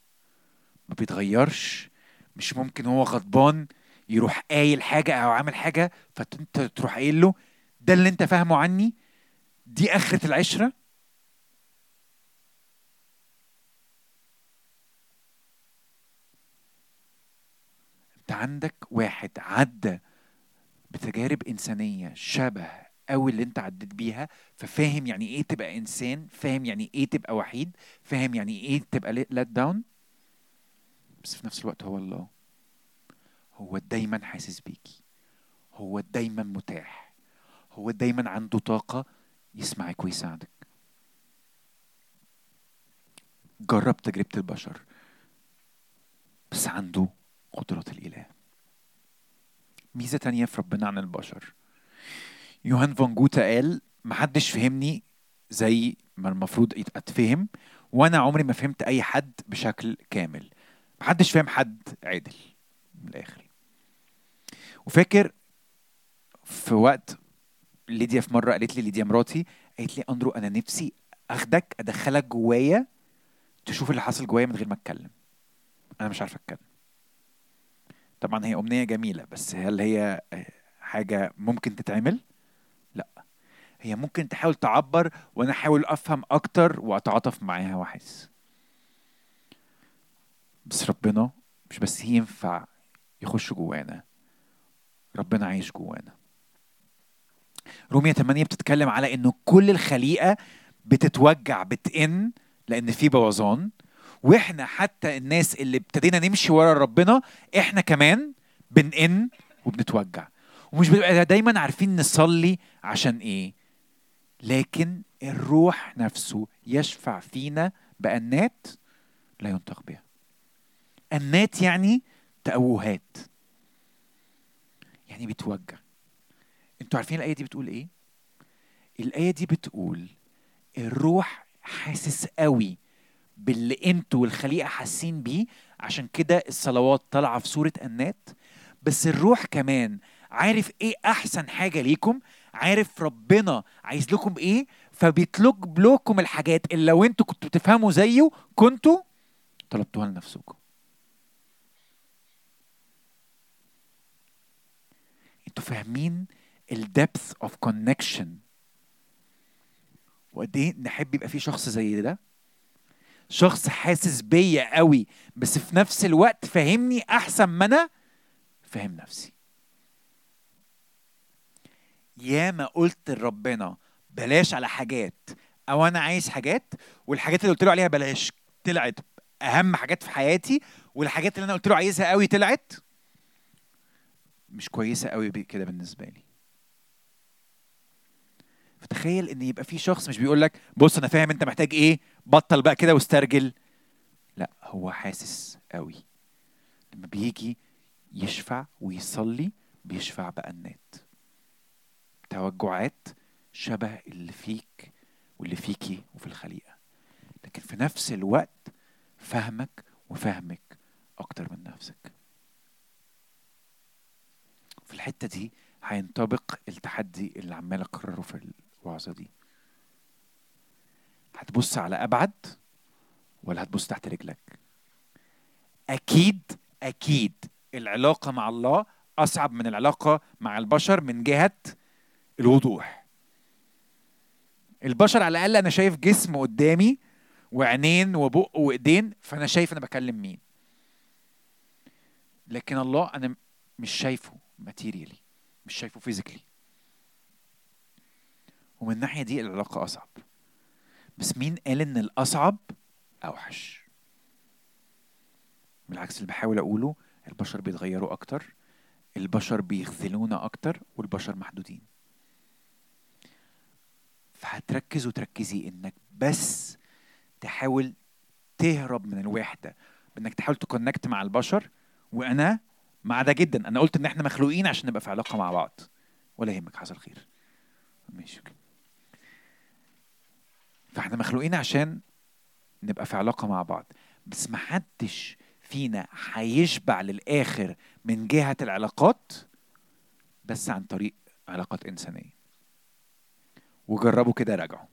ما بيتغيرش. مش ممكن هو غضبان يروح قايل حاجة أو عامل حاجة فأنت تروح قايل له ده اللي أنت فاهمه عني، دي آخرة العشرة. عندك واحد عدى بتجارب إنسانية شبه أو اللي انت عديت بيها، ففاهم يعني ايه تبقى إنسان، فاهم يعني ايه تبقى وحيد، فاهم يعني ايه تبقى let down. بس في نفس الوقت هو الله، هو دايما حاسس بيكي، هو دايما متاح، هو دايما عنده طاقة يسمعك ويساعدك. جرب تجربة البشر، بس عنده قدرات الإله. ميزة تانية في ربنا عن البشر. يوهان فان جوتا قال: محدش فهمني زي ما المفروض أتفهم، وأنا عمري ما فهمت أي حد بشكل كامل. محدش فهم حد عادل من الآخر. وفاكر في وقت ليديا في مرة قالت لي، ليديا مراتي قالت لي: أندرو أنا نفسي أخدك أدخلك جوايا تشوف اللي حصل جوايا من غير ما أتكلم، أنا مش عارف أتكلم. طبعا هي أمنية جميلة، بس هل هي حاجة ممكن تتعمل؟ لا، هي ممكن تحاول تعبر وأنا أحاول أفهم أكتر وأتعاطف معاها وأحس. بس ربنا مش بس ينفع يخش جوانا، ربنا عايش جوانا. رومية ثمانية بتتكلم على إنه كل الخليقة بتتوجع بتئن لأن في بوظان، وإحنا حتى الناس اللي ابتدينا نمشي ورا ربنا إحنا كمان بنئن وبنتوجع، ومش بنبقى دايما عارفين نصلي عشان إيه. لكن الروح نفسه يشفع فينا بأنات لا ينطق بها. أنات يعني تأوهات، يعني بتوجع. انتوا عارفين الآية دي بتقول ايه؟ الآية دي بتقول الروح حاسس قوي باللي انتوا والخليقة حاسين بيه، عشان كده الصلوات طالعة في صورة أنات. بس الروح كمان عارف ايه أحسن حاجة ليكم، عارف ربنا عايز لكم ايه، فبيطلب لكم الحاجات اللي لو انتوا كنتوا تفهموا زيه كنتوا طلبتوها لنفسكم. انتوا فاهمين الدبث اوف كونكشن وقد ايه نحب يبقى فيه شخص زي ده، شخص حاسس بيا قوي بس في نفس الوقت فهمني احسن ما انا فهم نفسي. يا ما قلت لربنا بلاش على حاجات، او انا عايز حاجات والحاجات اللي قلت له عليها بلاش طلعت اهم حاجات في حياتي، والحاجات اللي انا قلت له عايزها قوي طلعت مش كويسه قوي كده بالنسبه لي. فتخيل ان يبقى في شخص مش بيقول لك بص انا فاهم انت محتاج ايه، بطل بقى كده واسترجل، لا هو حاسس قوي. لما بيجي يشفع ويصلي بيشفع بأنات، توجعات شبه اللي فيك واللي فيكي وفي الخليقة، لكن في نفس الوقت فهمك وفهمك أكتر من نفسك. في الحتة دي هينطبق التحدي اللي عمال أكرره في الوعظة دي. هتبص على أبعد ولا هتبص تحت رجلك؟ أكيد أكيد العلاقة مع الله أصعب من العلاقة مع البشر من جهة الوضوح. البشر على الأقل أنا شايف جسم قدامي وعينين وبق وإيدين، فأنا شايف أنا بكلم مين. لكن الله أنا مش شايفه ماتيريالي، مش شايفه فيزيكلي، ومن الناحية دي العلاقة أصعب. بس مين قال إن الأصعب أوحش؟ بالعكس اللي بحاول أقوله، البشر بيتغيروا أكتر، البشر بيخذلونا أكتر، والبشر محدودين. فهتركز وتركزي إنك بس تحاول تهرب من الوحدة، بإنك تحاول تكونكت مع البشر. وأنا مع ده جدا، أنا قلت إن إحنا مخلوقين عشان نبقى في علاقة مع بعض. ولا يهمك، حصل خير، ماشي. فإحنا مخلوقين عشان نبقى في علاقة مع بعض، بس محدش فينا هيشبع للآخر من جهة العلاقات بس عن طريق علاقات إنسانية. وجربوا كده، راجعوا.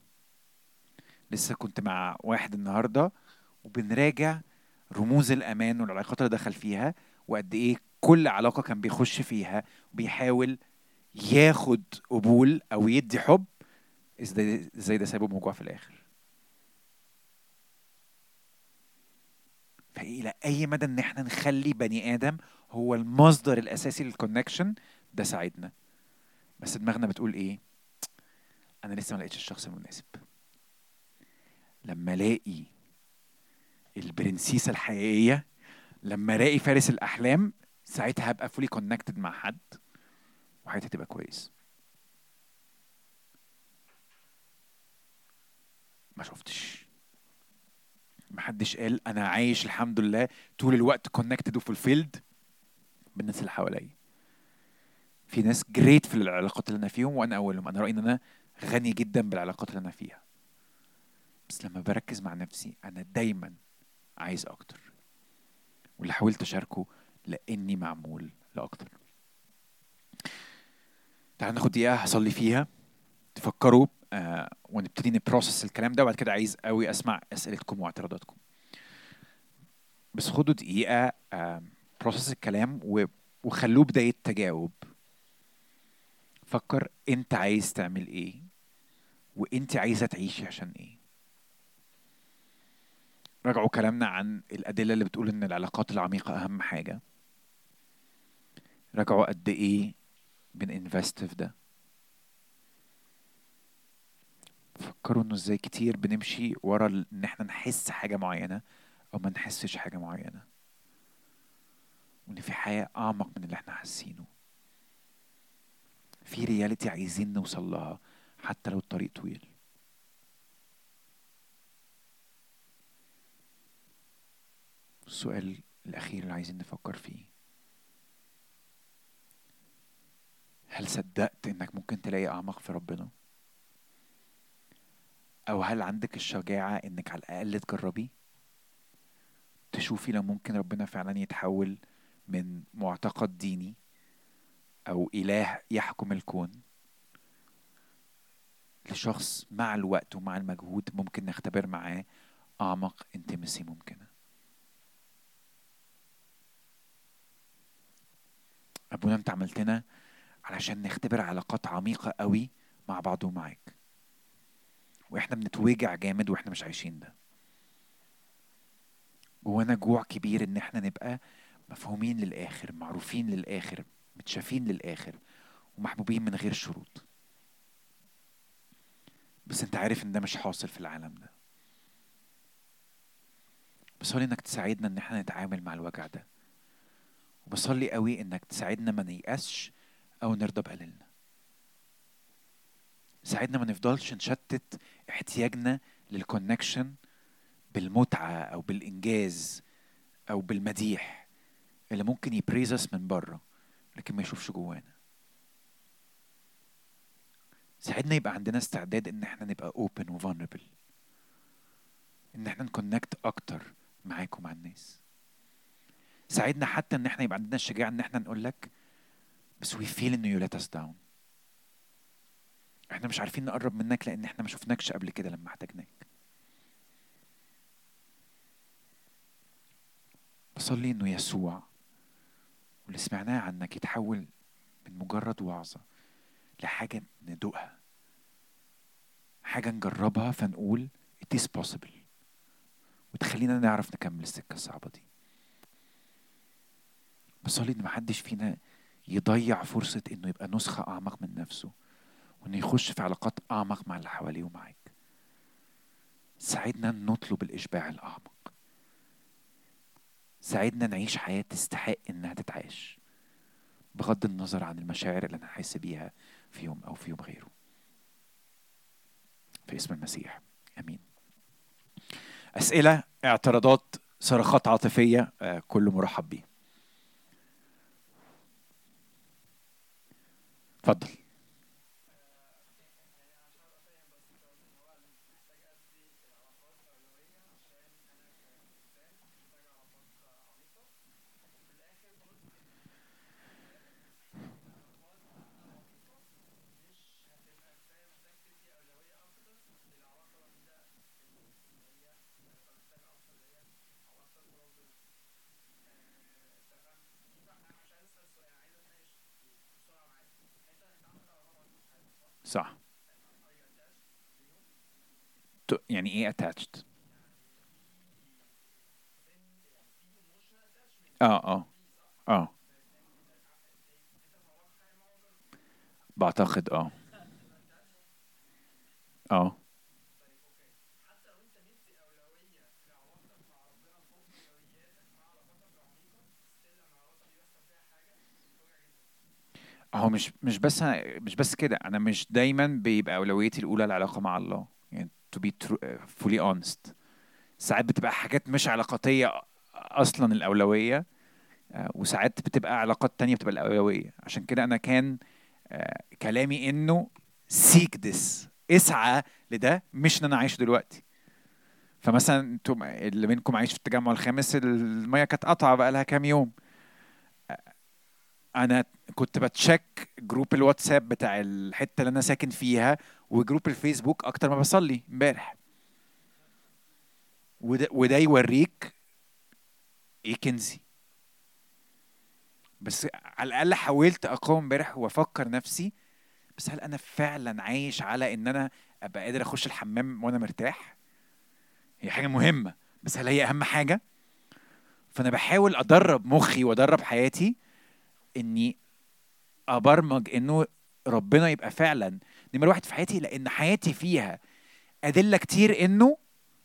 لسه كنت مع واحد النهاردة وبنراجع رموز الأمان والعلاقات اللي دخل فيها، وقد إيه كل علاقة كان بيخش فيها وبيحاول ياخد قبول أو يدي حب، إزاي ده سايبه موجوع في الآخر. فإلى أي مدى إن إحنا نخلي بني آدم هو المصدر الأساسي للكونكشن ده ساعدنا، بس دماغنا بتقول إيه؟ أنا لسه ما لقيتش الشخص المناسب. لما لاقي البرنسيسة الحقيقية، لما لاقي فارس الأحلام، ساعتها هبقى فولي كونكتد مع حد وحياتي تبقى كويس. ما شفتش، محدش قال أنا عايش الحمد لله طول الوقت كونكتد وفي الفيلد بالناس اللي حواليا. في ناس جريت في العلاقات اللي أنا فيهم وأنا أولهم، أنا رأيي إن أنا غني جدا بالعلاقات اللي أنا فيها، بس لما بركز مع نفسي أنا دايما عايز أكتر، واللي حاولت أشاركه لأني معمول لأكتر. تعالوا ناخد دقيقة هصلي فيها تفكروا آه ونبتدي نبروسس الكلام ده، وبعد كده عايز قوي أسمع أسئلتكم واعتراضاتكم. بس خدوا دقيقة آه بروسس الكلام وخلوه بداية تجاوب. فكر انت عايز تعمل ايه، وانت عايزه تعيشي عشان ايه. راجعوا كلامنا عن الادله اللي بتقول ان العلاقات العميقه اهم حاجه. راجعوا قد ايه بنinvest في ده. فكروا انه ازاي كتير بنمشي ورا ان احنا نحس حاجه معينه او ما نحسش حاجه معينه، وان في حياه اعمق من اللي احنا حاسينه، في رياليتي عايزين نوصل لها حتى لو الطريق طويل. السؤال الأخير اللي عايزين نفكر فيه، هل صدقت إنك ممكن تلاقي أعماق في ربنا؟ أو هل عندك الشجاعة إنك على الأقل تجربي؟ تشوفي لو ممكن ربنا فعلا يتحول من معتقد ديني أو إله يحكم الكون لشخص مع الوقت ومع المجهود ممكن نختبر معاه أعمق انتمسي ممكنة. أبونا أنت عملتنا علشان نختبر علاقات عميقة قوي مع بعض ومعاك، وإحنا بنتوجع جامد وإحنا مش عايشين ده، جوانا جوع كبير إن إحنا نبقى مفهومين للآخر، معروفين للآخر، متشافين للآخر، ومحبوبين من غير شروط. بس أنت عارف إن ده مش حاصل في العالم ده. بصلي إنك تساعدنا إن إحنا نتعامل مع الوجع ده، وبصلي قوي إنك تساعدنا ما نيأسش أو نرضى بقليلنا. ساعدنا ما نفضلش نشتت احتياجنا للكونكشن بالمتعة أو بالإنجاز أو بالمديح اللي ممكن يبريزس من بره لكن ما يشوفش جوانا. ساعدنا يبقى عندنا استعداد إن احنا نبقى open و vulnerable، إن احنا نكونكت أكتر معاك ومع الناس. ساعدنا حتى إن احنا يبقى عندنا الشجاعة إن احنا نقولك بس we feel إنه you let us down، احنا مش عارفين نقرب منك لأن احنا ما شفناكش قبل كده لما احتاجناك. بصلي إنه يسوع واللي سمعناه عنك يتحول من مجرد وعظة لحاجة ندوقها، حاجة نجربها فنقول it is possible، وتخلينا نعرف نكمل السكة الصعبة دي. بصلي إن محدش فينا يضيع فرصة إنه يبقى نسخة أعمق من نفسه، وإنه يخش في علاقات أعمق مع اللي حواليه ومعاك. ساعدنا نطلب الإشباع الأعمق، ساعدنا نعيش حياة تستحق إنها تتعاش بغض النظر عن المشاعر اللي نحس بيها في يوم أو في يوم غيره. في اسم المسيح أمين. أسئلة، اعتراضات، صرخات عاطفية، آه كله مرحب بيه. تفضل. صح. يعني ايه attached؟ اه اه اه بعتقد اه اه هو مش مش بس مش بس كده، انا مش دايما بيبقى اولويتي الاولى العلاقه مع الله، يعني to be true, fully honest. ساعات بتبقى حاجات مش علاقاتيه اصلا الاولويه، وساعات بتبقى علاقات تانية بتبقى الاولويه. عشان كده انا كان كلامي انه seek this، اسعى لده، مش ان انا عايش دلوقتي. فمثلا انتم اللي منكم عايش في التجمع الخامس، الميه كانت قطعه بقى لها كام يوم. انا كنت بتشيك جروب الواتساب بتاع الحته اللي انا ساكن فيها وجروب الفيسبوك اكتر ما بصلي امبارح، وده, وده يوريك ايه كنزي. بس على الاقل حاولت اقاوم امبارح وافكر نفسي، بس هل انا فعلا عايش على ان انا ابقى قادر اخش الحمام وانا مرتاح؟ هي حاجه مهمه، بس هل هي اهم حاجه؟ فانا بحاول ادرب مخي وادرب حياتي اني ابرمج انه ربنا يبقى فعلا نمرة واحد في حياتي، لان حياتي فيها ادله كتير انه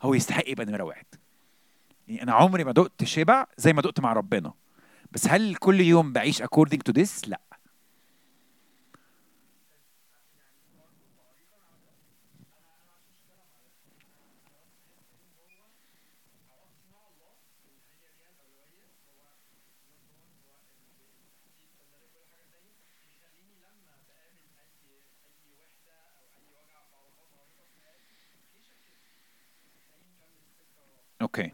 هو يستحق يبقى نمرة واحد. يعني انا عمري ما دقت شبع زي ما دقت مع ربنا. بس هل كل يوم بعيش according to this؟ لا. Okay.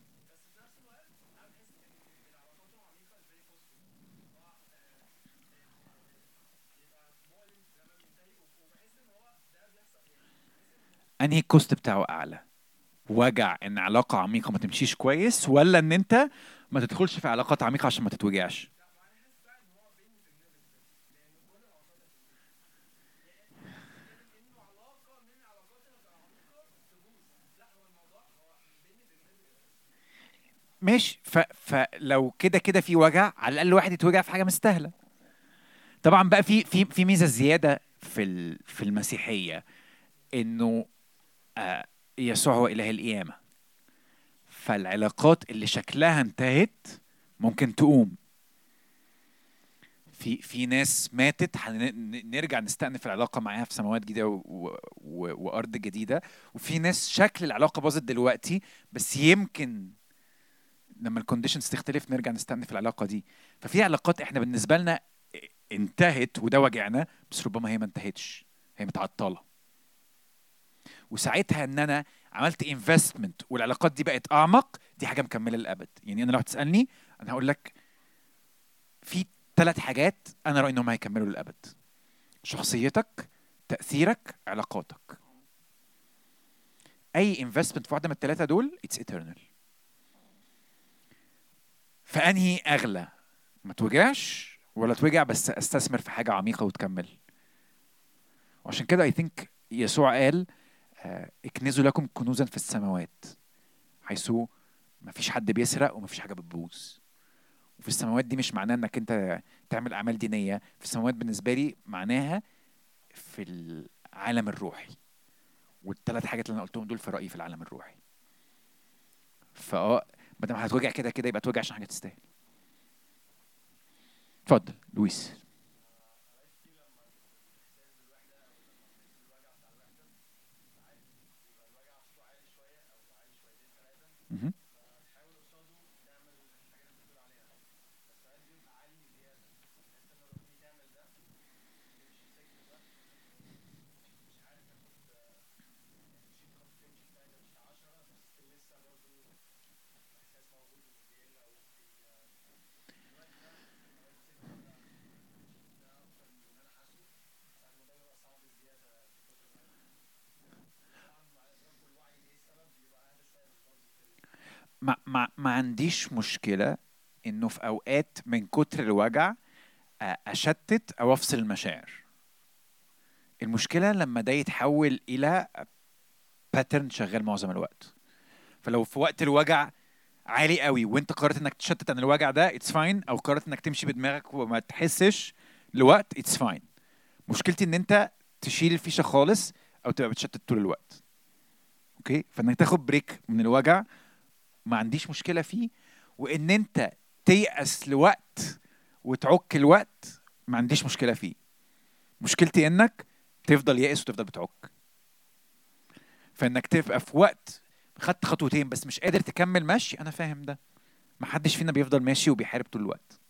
أنهي الكوست بتاعه أعلى؟ وجع إن علاقة عميقة ما تمشيش كويس، ولا إن أنت ما تدخلش في علاقات عميقة عشان ما تتوجعش؟ ماشي. ف... فلو كده كده في وجع، على الأقل واحد يتوجع في حاجة مستاهلة. طبعا بقى في في في ميزة زيادة في ال... في المسيحية، إنه آه، يسوع هو إله القيامة، فالعلاقات اللي شكلها انتهت ممكن تقوم. في في ناس ماتت هنرجع نستأنف العلاقة معاها في سماوات جديدة و... و... وأرض جديدة، وفي ناس شكل العلاقة باظت دلوقتي، بس يمكن لما الكونديشنز تختلف نرجع نستأنف العلاقة دي. ففي علاقات احنا بالنسبة لنا انتهت وده وجعنا، بس ربما هي ما انتهتش، هي متعطلة، وساعتها ان انا عملت انفستمنت والعلاقات دي بقت اعمق، دي حاجه مكمله للابد. يعني انا لو هتسالني انا هقول لك في ثلاث حاجات انا رايي انهم هيكملوا للابد: شخصيتك، تاثيرك، علاقاتك. اي انفستمنت في واحده من الثلاثه دول اتس ايترنال. فانهي اغلى؟ ما توجعش ولا توجع بس استثمر في حاجه عميقه وتكمل. وعشان كده اي ثينك يسوع قال اكنزوا لكم كنوزا في السماوات حيث ما فيش حد بيسرق وما فيش حاجه بتبوظ. وفي السماوات دي مش معناها انك انت تعمل اعمال دينيه، في السماوات بالنسبه لي معناها في العالم الروحي، والثلاث حاجات اللي انا قلتهم دول في رايي في العالم الروحي. فاه ما دام هتوجع كده كده يبقى توجع عشان حاجه تستاهل. اتفضل لويس. مهم. ما, ما, ما عنديش مشكلة إنه في أوقات من كتر الوجع أشتت أو أفصل المشاعر. المشكلة لما ده يتحول إلى باترن شغال معظم الوقت. فلو في وقت الوجع عالي قوي وإنت قررت إنك تشتت عن الوجع ده it's fine، أو قررت إنك تمشي بدماغك وما تحسش لوقت it's fine. مشكلتي إن إنت تشيل الفيشة خالص أو تبقى بتشتت طول الوقت. أوكي؟ فإنك تاخد بريك من الوجع ما عنديش مشكلة فيه، وإن أنت تيأس لوقت وتعك الوقت ما عنديش مشكلة فيه. مشكلتي إنك تفضل يائس وتفضل بتعك، فإنك تبقى في وقت خدت خطوتين بس مش قادر تكمل ماشي. أنا فاهم ده، ما حدش فينا بيفضل ماشي وبيحارب طول الوقت.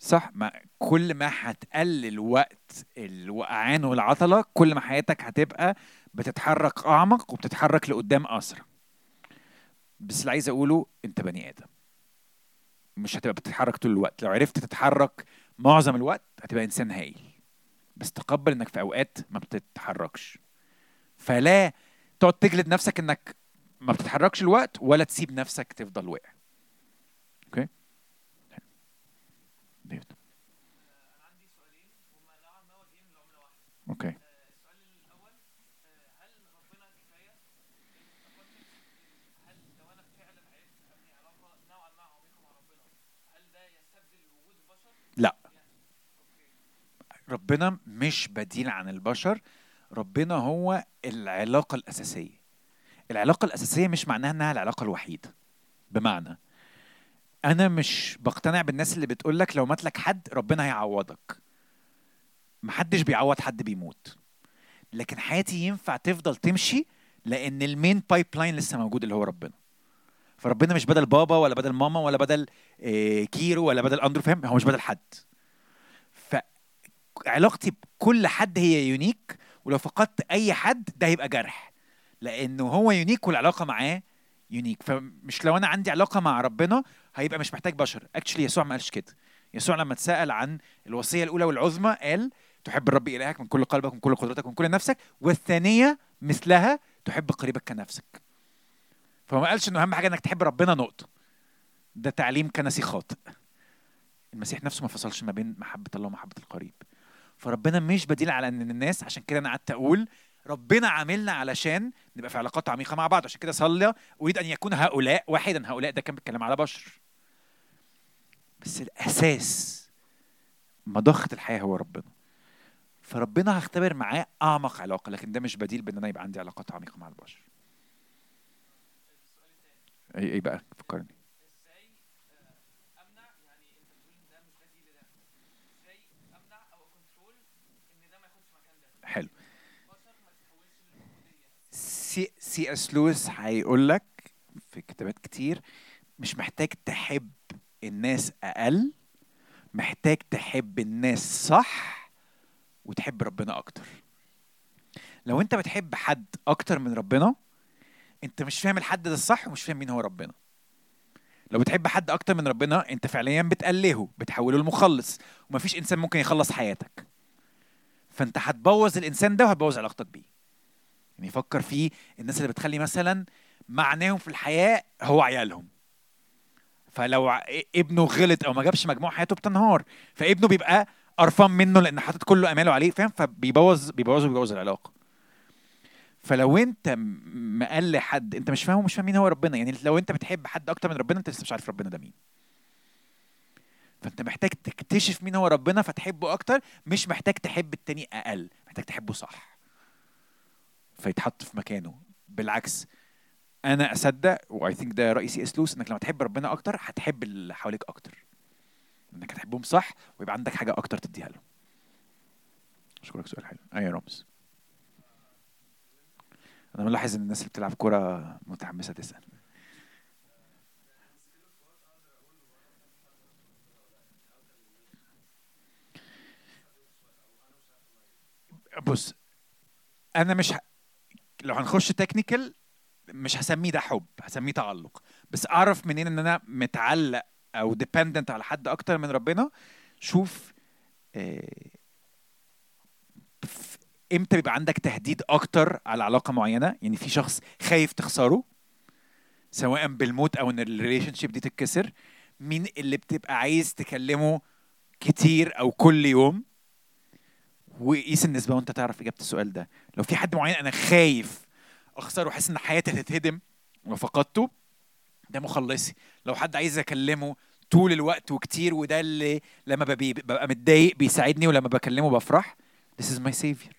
صح، ما كل ما هتقلل وقت الوقعان والعطلة كل ما حياتك هتبقى بتتحرك أعمق وبتتحرك لقدام أسرع. بس اللي عايز أقوله أنت بني آدم، مش هتبقى بتتحرك طول الوقت. لو عرفت تتحرك معظم الوقت هتبقى إنسان هايل، بس تقبل أنك في أوقات ما بتتحركش. فلا تقعد تجلد نفسك أنك ما بتتحركش الوقت، ولا تسيب نفسك تفضل واقع. أوكي؟ انا عندي سؤالين هما نوعا ما واجهين لعملة واحدة. اوكي. السؤال الأول، هل ربنا كفاية؟ هل لو أنا فعلا عرفت أبني علاقة نوعا ما عميقة مع ربنا، هل ده يستبدل وجود البشر؟ لا. ربنا مش بديل عن البشر، ربنا هو العلاقة الأساسية. العلاقة الأساسية مش معناها أنها العلاقة الوحيدة. بمعنى أنا مش بقتنع بالناس اللي بتقولك لو مات لك حد ربنا هيعوضك. محدش بيعوض حد بيموت، لكن حياتي ينفع تفضل تمشي لأن المين بايبلاين لسه موجود اللي هو ربنا. فربنا مش بدل بابا ولا بدل ماما ولا بدل كيرو ولا بدل أندرو، فهم؟ هو مش بدل حد. فعلاقتي بكل حد هي يونيك، ولو فقدت اي حد ده هيبقى جرح، لانه هو يونيك والعلاقه معاه يونيك. فمش لو انا عندي علاقه مع ربنا هيبقى مش محتاج بشر. اكشلي يسوع ما قالش كده. يسوع لما اتسال عن الوصيه الاولى والعظمى قال تحب الرب الهك من كل قلبك ومن كل قدرتك ومن كل نفسك، والثانيه مثلها تحب قريبك كنفسك. فما قالش انه اهم حاجه انك تحب ربنا نقطه. ده تعليم كنسي خاطئ. المسيح نفسه ما فصلش ما بين محبه الله ومحبه القريب. فربنا مش بديل على ان الناس، عشان كده انا قعدت اقول ربنا عاملنا علشان نبقى في علاقات عميقه مع بعض. عشان كده صلى اريد ان يكون هؤلاء واحدا. هؤلاء ده كان بيتكلم على بشر، بس الاساس مضخه الحياه هو ربنا. فربنا هختبر معاه اعمق علاقه، لكن ده مش بديل بان انا يبقى عندي علاقات عميقه مع البشر. اي اي بقى فكرني ازاي امنع، يعني انت بتقول ده مش بديل لده، ازاي امنع او كنترول ان ده ما ياخدش مكان ده؟ حلو. سي سي اس لويس هيقول لك في كتابات كتير مش محتاج تحب الناس اقل، محتاج تحب الناس صح وتحب ربنا أكتر. لو أنت بتحب حد أكتر من ربنا، أنت مش فاهم الحد ده الصح ومش فاهم مين هو ربنا. لو بتحب حد أكتر من ربنا، أنت فعليا بتقلهه، بتحوله المخلص، ومفيش إنسان ممكن يخلص حياتك. فأنت هتبوظ الإنسان ده وهتبوظ علاقتك بيه. يعني يفكر فيه الناس اللي بتخلي مثلا معناهم في الحياة هو عيالهم. فلو ابنه غلط أو ما جابش مجموع، حياته بتنهار. فابنه بيبقى قرفان منه لأن حاطط كله أماله عليه، فاهم؟ فبيبوظ بيبوظ وبيبوظ العلاقة. فلو أنت مقل حد، أنت مش فاهم ومش فاهم مين هو ربنا. يعني لو أنت بتحب حد أكتر من ربنا، أنت لسه مش عارف ربنا ده مين. فأنت محتاج تكتشف مين هو ربنا فتحبه أكتر، مش محتاج تحب التاني أقل، محتاج تحبه صح فيتحط في مكانه. بالعكس، أنا أصدق وآي ثينك ده رئيسي أسلوس، إنك لما تحب ربنا أكتر هتحب اللي حواليك أكتر، انك هتحبهم صح ويبقى عندك حاجه اكتر تديها لهم. اشكرك. سؤال حلو. اي يا رامز، انا ملاحظ ان الناس اللي بتلعب كوره متحمسه تسال. بص، انا مش ه... لو هنخش تكنيكال مش هسميه ده حب، هسميه تعلق. بس اعرف منين ان انا متعلق او ديبندنت على حد اكتر من ربنا؟ شوف امتى بيبقى عندك تهديد اكتر على علاقه معينه. يعني في شخص خايف تخسره، سواء بالموت او ان الريليشن شيب دي تتكسر. مين اللي بتبقى عايز تكلمه كتير او كل يوم؟ وقيس النسبه وانت تعرف اجابه السؤال ده. لو في حد معين انا خايف اخسره، حاسس ان حياتي هتتهدم لو فقدته، ده مخلصي. لو حد عايز اكلمه طول الوقت وكتير، وده اللي لما ببقى متضايق بيساعدني ولما بكلمه بفرح، this is my savior.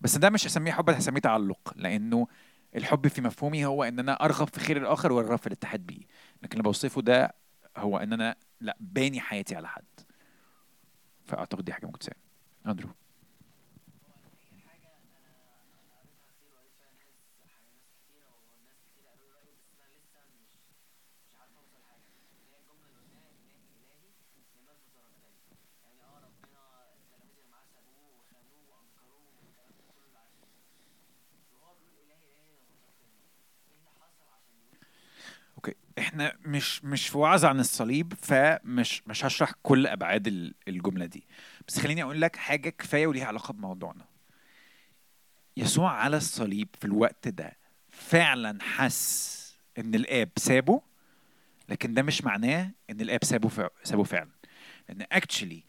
بس ده مش هسميه حب، هسميه تعلق. لانه الحب في مفهومي هو ان انا ارغب في خير الاخر وارغب في الاتحاد بيه، لكن اللي بوصفه ده هو ان انا لا باني حياتي على حد. فاعتقد دي حاجه ممكن تساعد. اندرو، احنا مش مش في وعظ عن الصليب، فمش مش هشرح كل ابعاد الجمله دي، بس خليني اقول لك حاجه كفايه وليها علاقه بموضوعنا. يسوع على الصليب في الوقت ده فعلا حس ان الاب سابه، لكن ده مش معناه ان الاب سابه فع- سابه فعلا. لان اكشلي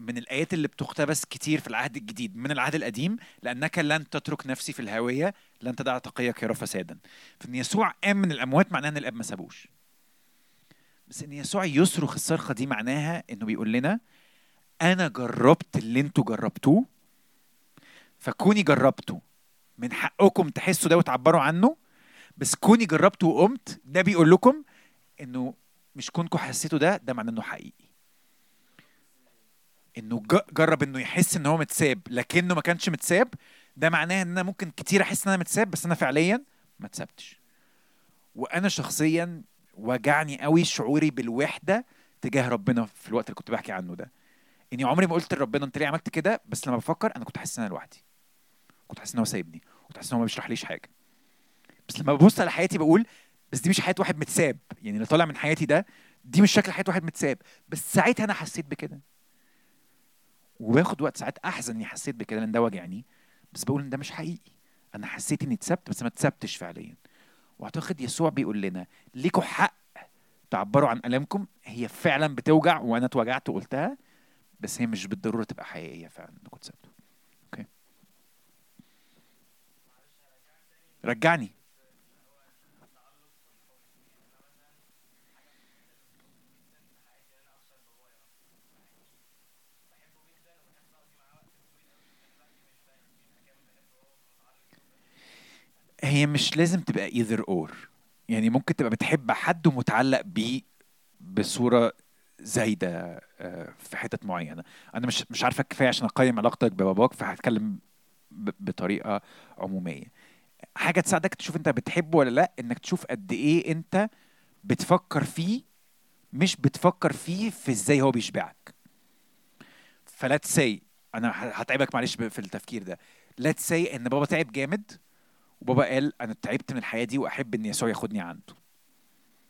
من الايات اللي بتقتبس كتير في العهد الجديد من العهد القديم، لانك لن تترك نفسي في الهاويه، لن تدع تقيك يرى فسادا. فان يسوع قام من الاموات معناها ان الاب ما سابوش. بس ان يسوع يصرخ الصرخه دي معناها انه بيقول لنا انا جربت اللي انتوا جربتوه، فكوني جربته من حقكم تحسوا ده وتعبروا عنه. بس كوني جربته وقمت، ده بيقول لكم انه مش كونكم حسيتوا ده، ده معناه انه حقيقي. انه جرب انه يحس ان هو متساب لكنه ما كانش متساب، ده معناه ان انا ممكن كتير احس ان انا متساب بس انا فعليا ما اتسابتش. وانا شخصيا وجعني قوي شعوري بالوحده تجاه ربنا في الوقت اللي كنت بحكي عنه ده. اني عمري ما قلت لربنا انت ليه عملت كده، بس لما بفكر انا كنت حاسس ان انا لوحدي، كنت حاسس ان هو سايبني، كنت حاسس ان هو ما بيشرحليش حاجه. بس لما ببص على حياتي بقول بس دي مش حياه واحد متساب، يعني اللي طالع من حياتي ده دي مش شكل حياه واحد متساب. بس ساعتها انا حسيت بكده، وباخد وقت ساعات احزن اني حسيت بكده لان ده وجعني، بس بقول ان ده مش حقيقي، انا حسيت اني اتسبت بس ما اتسبتش فعليا. واعتقد يسوع بيقول لنا ليكوا حق تعبروا عن الامكم، هي فعلا بتوجع وانا اتوجعت وقلتها، بس هي مش بالضروره تبقى حقيقيه فعلا انكم اتسبتوا. اوكي رجعني هي مش لازم تبقى either or، يعني ممكن تبقى بتحب حد ومتعلق بيه بصورة زايدة في حتة معينة. أنا مش مش عارفة كفاية عشان أقيم علاقتك بباباك، فهتكلم بطريقة عمومية. حاجة تساعدك تشوف أنت بتحبه ولا لأ، إنك تشوف قد إيه أنت بتفكر فيه، مش بتفكر فيه في إزاي هو بيشبعك. فلا تسي أنا هتعبك معلش في التفكير ده، لا تسي إن بابا تعب جامد وبابا قال أنا تعبت من الحياة دي وأحب إن يسوع ياخدني عنده.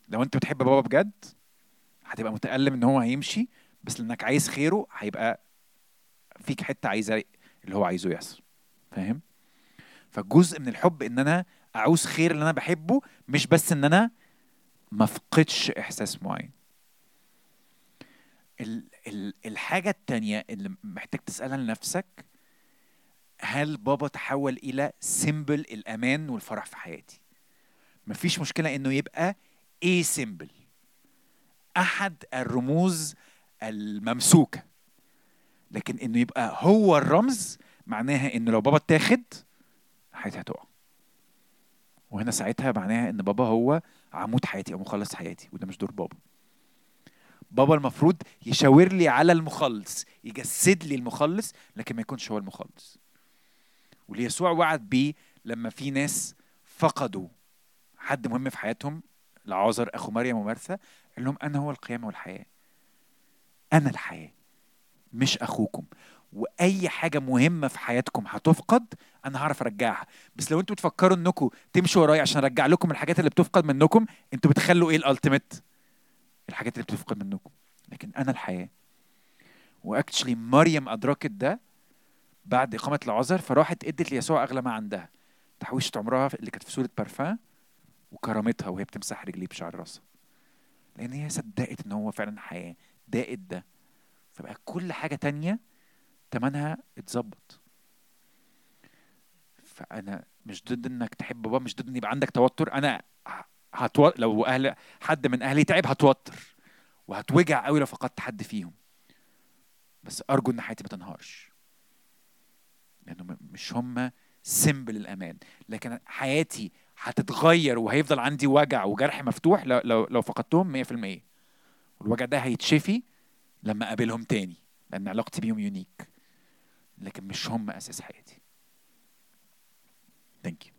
لو أنت بتحب بابا بجد هتبقى متألم إن هو هيمشي، بس لأنك عايز خيره هيبقى فيك حتة عايزة اللي هو عايزه يحصل، فاهم؟ فجزء من الحب إن أنا أعوز خير اللي أنا بحبه، مش بس إن أنا مفقدش إحساس معين. ال- ال- الحاجة التانية اللي محتاج تسألها لنفسك، هل بابا تحول إلى سيمبل الأمان والفرح في حياتي؟ مفيش مشكلة إنه يبقى إيه سيمبل، أحد الرموز الممسوكة، لكن إنه يبقى هو الرمز معناها إنه لو بابا اتاخد حياتي هتقع، وهنا ساعتها معناها إن بابا هو عمود حياتي أو مخلص حياتي، وده مش دور بابا. بابا المفروض يشاور لي على المخلص، يجسد لي المخلص، لكن ما يكونش هو المخلص. وليسوع وعد بيه لما في ناس فقدوا حد مهم في حياتهم، لعازر أخو مريم ومرثا، قال لهم أنا هو القيامة والحياة، أنا الحياة مش أخوكم، وأي حاجة مهمة في حياتكم هتفقد أنا هعرف أرجعها. بس لو أنتوا بتفكروا أنكم تمشوا ورايا عشان أرجع لكم الحاجات اللي بتفقد منكم، أنتوا بتخلوا إيه الألتيميت؟ الحاجات اللي بتفقد منكم، لكن أنا الحياة. وأكتشلي مريم أدركت ده بعد إقامة العذر، فراحت ادت ليسوع أغلى ما عندها، تحويشة عمرها اللي كانت في صورة بارفان وكرامتها وهي بتمسح رجليه بشعر راسها، لأن هي صدقت إن هو فعلا حياة، دقت ده، فبقى كل حاجة تانية تمنها اتظبط. فأنا مش ضد إنك تحب بابا، مش ضد إن يبقى عندك توتر. أنا هتوتر لو أهل حد من أهلي تعب، هتوتر وهتوجع قوي لو فقدت حد فيهم، بس أرجو إن حياتي ما تنهارش، لأنه يعني مش هما سيمبل الأمان، لكن حياتي هتتغير وهيفضل عندي وجع وجرح مفتوح لو لو فقدتهم مية في المية، والوجع ده هيتشفي لما أقابلهم تاني لأن علاقتي بيهم يونيك، لكن مش هما أساس حياتي. Thank you.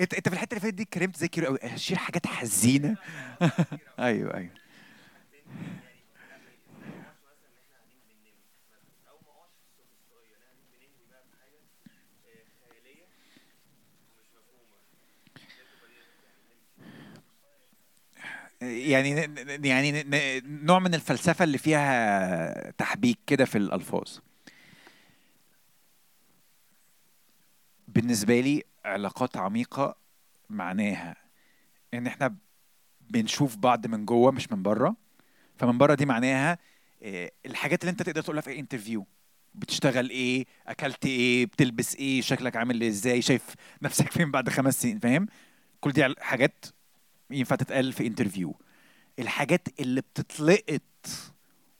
انت انت في الحته اللي فاتت دي كرمت زي كتير قوي، اشير حاجات حزينه. ايوه ايوه يعني يعني نوع من الفلسفه اللي فيها تحبيك كده في الالفاظ. بالنسبه لي علاقات عميقة معناها ان احنا بنشوف بعض من جوه مش من بره، فمن بره دي معناها الحاجات اللي انت تقدر تقولها في انترفيو، بتشتغل ايه، اكلت ايه، بتلبس ايه، شكلك عامل ازاي، شايف نفسك فين بعد خمس سنين، فاهم؟ كل دي حاجات ينفع تتقال في انترفيو. الحاجات اللي بتطلقت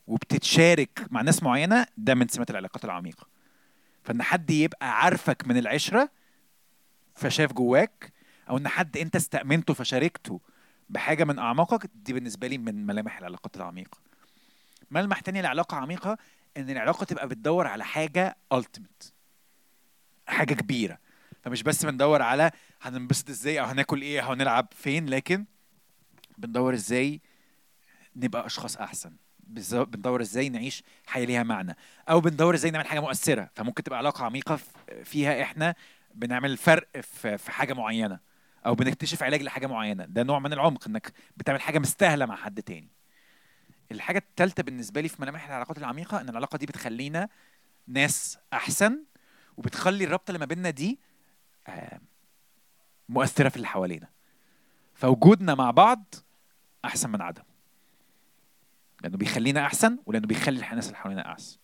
وبتتشارك مع ناس معينة ده من سمات العلاقات العميقة، فان حد يبقى عارفك من العشرة فشاف جواك، او ان حد انت استأمنته فشاركته بحاجه من اعماقك، دي بالنسبه لي من ملامح العلاقات العميقه. ملمح تاني لعلاقه عميقه ان العلاقه تبقى بتدور على حاجه ultimate، حاجه كبيره. فمش بس بندور على هننبسط ازاي او هناكل ايه او هنلعب فين، لكن بندور ازاي نبقى اشخاص احسن، بندور ازاي نعيش حياه ليها معنى، او بندور ازاي نعمل حاجه مؤثره. فممكن تبقى علاقه عميقه فيها احنا بنعمل فرق في حاجه معينه، او بنكتشف علاج لحاجه معينه. ده نوع من العمق، انك بتعمل حاجه مستاهله مع حد تاني. الحاجه الثالثه بالنسبه لي في ملامح العلاقات العميقه، ان العلاقه دي بتخلينا ناس احسن، وبتخلي الرابطه اللي ما بيننا دي مؤثره في اللي حوالينا. فوجودنا مع بعض احسن من عدم، لانه بيخلينا احسن، ولانه بيخلي الناس اللي حوالينا احسن.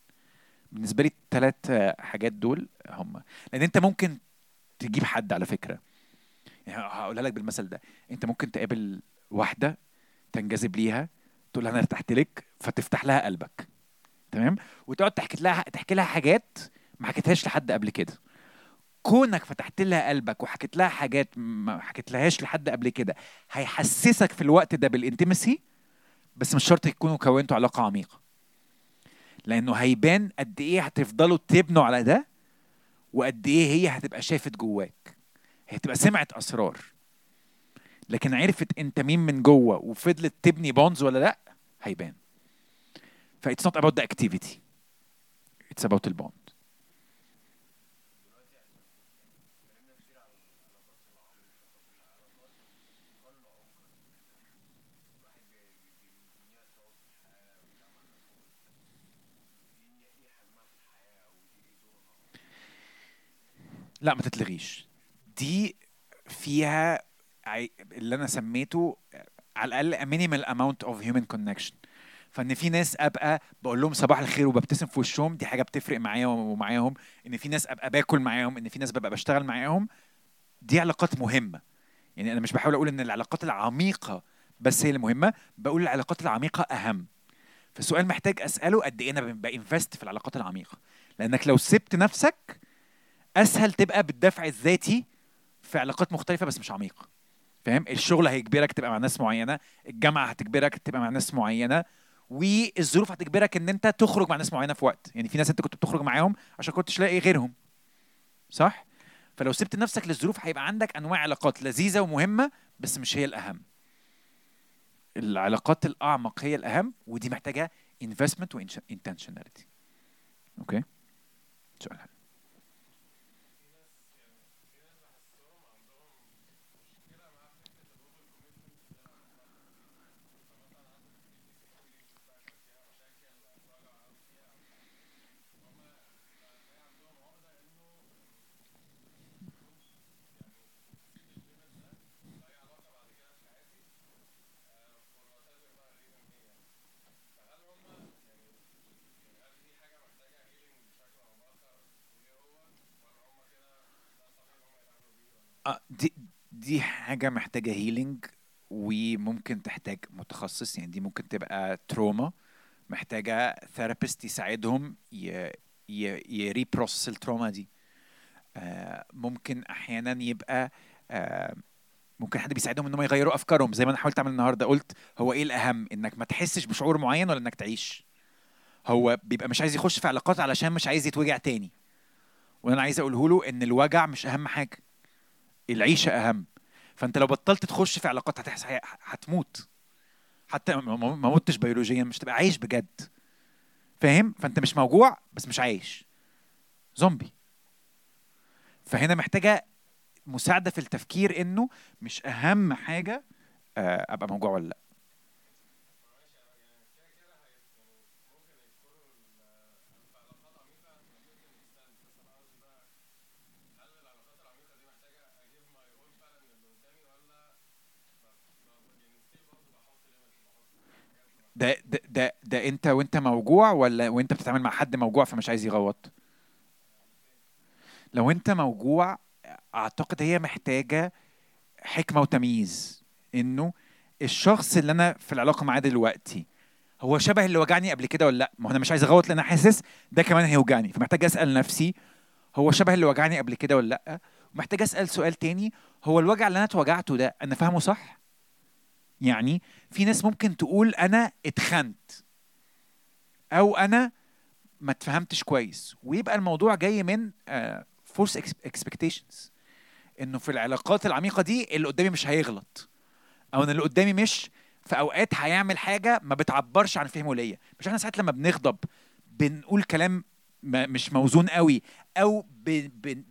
بالنسبه لي الثلاث حاجات دول هم، لان انت ممكن تجيب حد على فكره، يعني هقولها لك بالمثل ده، انت ممكن تقابل واحده تنجذب ليها، تقول لها انا ارتحت لك، فتفتح لها قلبك، تمام، وتقعد تحكي لها تحكي لها حاجات ما حكيتهاش لحد قبل كده. كونك فتحت لها قلبك وحكيت لها حاجات ما حكيت لهاش لحد قبل كده، هيحسسك في الوقت ده بالانتمسي، بس مش شرط يكونوا كونتوا علاقه عميقه، لانه هيبان قد ايه هتفضلوا تبنوا على ده، وقد ايه هي هتبقى شافت جواك، هتبقى سمعت اسرار، لكن عرفت انت مين من جوه، وفضلت تبني بونز ولا لا هيبان. ف it's not about the activity, it's about the bond. لا ما تتلغيش، دي فيها اللي انا سميته على الاقل مينيمال اماونت اوف هيومن كونكشن. فان في ناس ابقى بقول لهم صباح الخير وببتسم في وشهم، دي حاجه بتفرق معايا ومعاهم. ان في ناس ابقى باكل معاهم، ان في ناس ببقى بشتغل معاهم، دي علاقات مهمه. يعني انا مش بحاول اقول ان العلاقات العميقه بس هي المهمه، بقول العلاقات العميقه اهم. فالسؤال محتاج اساله قد ايه انا بانفست في العلاقات العميقه، لانك لو سبت نفسك اسهل تبقى بالدفع الذاتي في علاقات مختلفه بس مش عميقه. فاهم؟ الشغل هيجبرك تبقى مع ناس معينه، الجامعه هتجبرك تبقى مع ناس معينه، والظروف هتجبرك ان انت تخرج مع ناس معينه في وقت. يعني في ناس انت كنت بتخرج معاهم عشان كنتش لاقي غيرهم، صح؟ فلو سبت نفسك للظروف هيبقى عندك انواع علاقات لذيذه ومهمه، بس مش هي الاهم. العلاقات الاعمق هي الاهم، ودي محتاجه investment و intentionality. اوكي، سؤال دي دي حاجه محتاجه هيلينج، وممكن تحتاج متخصص. يعني دي ممكن تبقى تروما محتاجه ثيرابيست يساعدهم يريبروسس التروما دي. آه ممكن احيانا يبقى آه ممكن حد بيساعدهم انهم يغيروا افكارهم، زي ما انا حاولت اعمل النهارده. قلت هو ايه الاهم، انك ما تحسش بشعور معين ولا انك تعيش؟ هو بيبقى مش عايز يخش في علاقات علشان مش عايز يتوجع تاني، وانا عايز اقوله له ان الوجع مش اهم حاجه، العيشه اهم. فانت لو بطلت تخش في علاقات هتحس هتموت، حتى ما موتش بيولوجيا مش تبقى عايش بجد. فاهم؟ فانت مش موجوع بس مش عايش، زومبي. فهنا محتاجه مساعده في التفكير انه مش اهم حاجه ابقى موجوع ولا لا. ده, ده ده ده انت وانت موجوع، ولا وانت بتتعامل مع حد موجوع فمش عايز يغوط؟ لو انت موجوع اعتقد هي محتاجه حكمه وتمييز، انه الشخص اللي انا في العلاقه معاه دلوقتي هو شبه اللي وجعني قبل كده ولا لا. ما انا مش عايز اغوط لان انا حاسس ده كمان هيوجعني، فمحتاج اسال نفسي هو شبه اللي وجعني قبل كده ولا لا. ومحتاج اسال سؤال تاني، هو الوجع اللي انا اتوجعته ده انا فاهمه صح؟ يعني في ناس ممكن تقول أنا اتخنت، أو أنا ما تفهمتش كويس، ويبقى الموضوع جاي من فورس اكسبكتيشنز، انه في العلاقات العميقه دي اللي قدامي مش هيغلط، او ان اللي قدامي مش في اوقات هيعمل حاجه ما بتعبرش عن فهمه ليا. مش احنا ساعات لما بنغضب بنقول كلام مش موزون قوي، او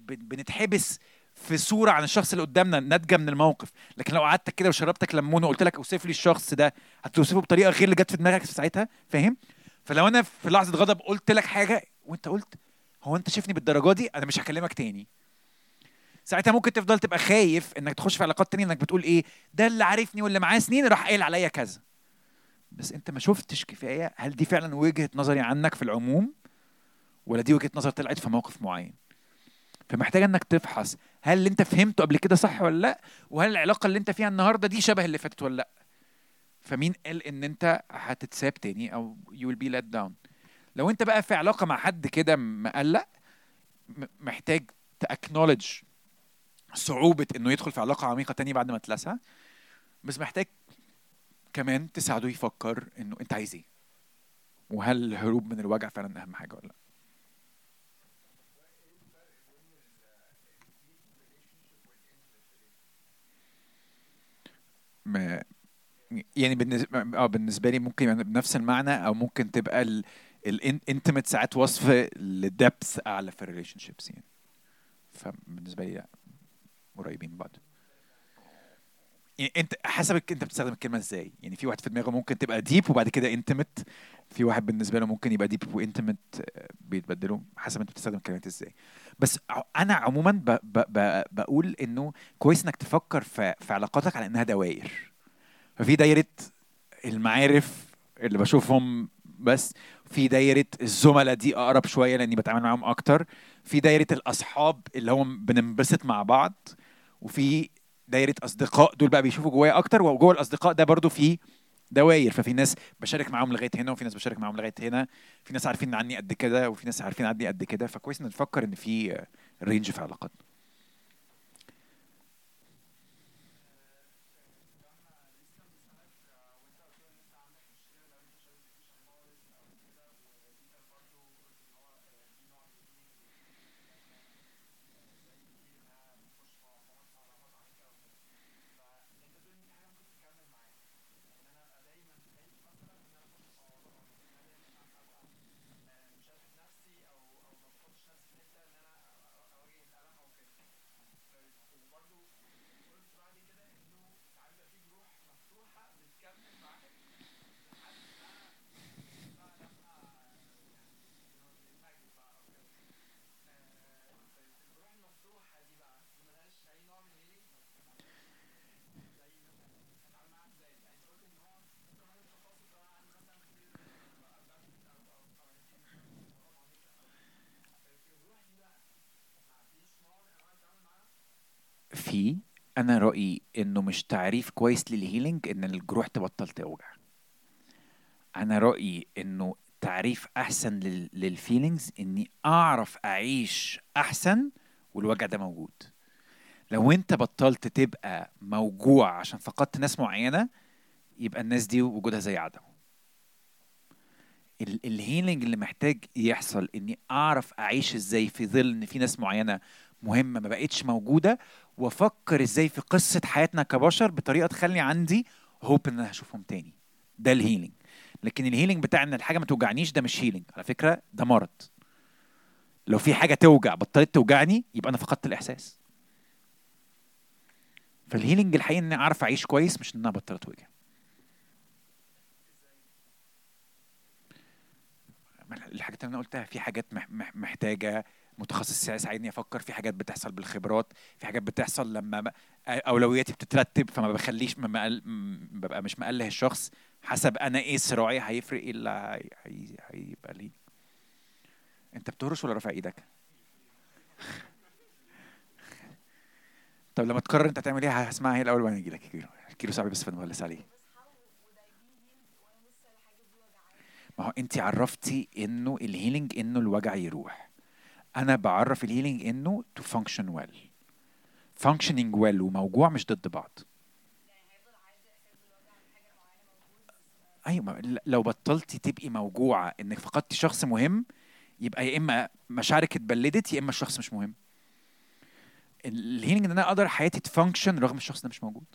بنتحبس في صوره عن الشخص اللي قدامنا ناتجه من الموقف. لكن لو قعدتك كده وشربتك ليمون وقلت لك اوصف لي الشخص ده، هتوصفه بطريقه غير اللي جت في دماغك في ساعتها، فاهم؟ فلو انا في لحظه غضب قلت لك حاجه وانت قلت هو انت شايفني بالدرجه دي، انا مش هكلمك تاني. ساعتها ممكن تفضل تبقى خايف انك تخش في علاقات تانية، انك بتقول ايه ده اللي عارفني واللي معاه سنين راح قايل عليا كذا، بس انت ما شفتش كفايه هل دي فعلا وجهه نظري عنك في العموم، ولا دي وجهه نظر طلعت في موقف معين. فمحتاج انك تفحص هل اللي انت فهمته قبل كده صح ولا لا، وهل العلاقه اللي انت فيها النهارده دي شبه اللي فاتت ولا لا. فمين قال ان انت هتتساب تاني او you will be let down؟ لو انت بقى في علاقه مع حد كده مقلق، محتاج تاكنولج صعوبه انه يدخل في علاقه عميقه تانية بعد ما تلسها، بس محتاج كمان تساعده يفكر انه انت عايز ايه، وهل الهروب من الوجع فعلا اهم حاجه ولا لا. ما يعني بالنسبه اه بالنسبه لي ممكن يعني بنفس المعنى، او ممكن تبقى ال الانتيميت ساعات وصف للدبث اعلى في الريليشن شيبس يعني. فبالنسبه لي قريبين بعض يعني. انت حسبك انت بتستخدم الكلمه ازاي يعني. في واحد في دماغه ممكن تبقى ديب وبعد كده انتيميت، في واحد بالنسبه له ممكن يبقى ديب وانتيميت بيتبدلوا حسب انت بتستخدم الكلمات ازاي. بس انا عموما ب ب ب بقول انه كويس انك تفكر في علاقاتك على انها دوائر. ففي دايرة المعارف اللي بشوفهم بس، في دايرة الزملاء دي أقرب شوية لأني بتعامل معهم أكتر، في دايرة الأصحاب اللي هم بننبسط مع بعض، وفي دايرة أصدقاء دول بقى بيشوفوا جوايا أكتر، وجوه الأصدقاء ده برضو في دوائر. ففي ناس بشارك معهم لغاية هنا، وفي ناس بشارك معهم لغاية هنا، في ناس عارفين عني قد كده، وفي ناس عارفين عني قد كده. فكويس إن نفكر إن في رينج في علاقاتنا. انا رايي انه مش تعريف كويس للهيلينج ان الجروح تبطل توجع. انا رايي انه تعريف احسن للفيلينجز اني اعرف اعيش احسن والوجع ده موجود. لو انت بطلت تبقى موجوع عشان فقدت ناس معينه، يبقى الناس دي وجودها زي عدم. الهيلينج اللي محتاج يحصل اني اعرف اعيش ازاي في ظل ان في ناس معينه مهمه ما بقتش موجوده، وافكر ازاي في قصه حياتنا كبشر بطريقه تخلي عندي هوب ان انا هشوفهم تاني. ده الهيلينج. لكن الهيلينج بتاع ان الحاجه ما توجعنيش ده مش هيلينج على فكره، ده مرض. لو في حاجه توجع بطلت توجعني يبقى انا فقدت الاحساس. فالهيلينج الحقيقي اني اعرف اعيش كويس، مش ان انا بطلت وجع. الحاجه اللي انا قلتها، في حاجات محتاجه متخصص ساعدني افكر، في حاجات بتحصل بالخبرات، في حاجات بتحصل لما اولوياتي بتترتب، فما بخليش ما ببقى مش مقله الشخص حسب انا ايه صراعي هيفرق ايه اللي هيبقى لي. انت بتهرش ولا رافع ايدك؟ طب لما تقرر انت هتعمل ايه هسمعها هي الاول وانا اجي لك. كيلو صعب بس في المغلس عليه. ما هو انت عرفتي انه الهيلينج انه الوجع يروح. انا بعرف الهيلينج انه تو فانكشن ويل. فانكشنينج ويل وموجوع مش ضد بعض. ايوه، لو بطلتي تبقي موجوعه انك فقدتي شخص مهم، يبقى يا اما مشاعرك اتبلدت يا اما الشخص مش مهم. الهيلينج ان انا اقدر حياتي تفانكشن رغم الشخص ده مش موجود.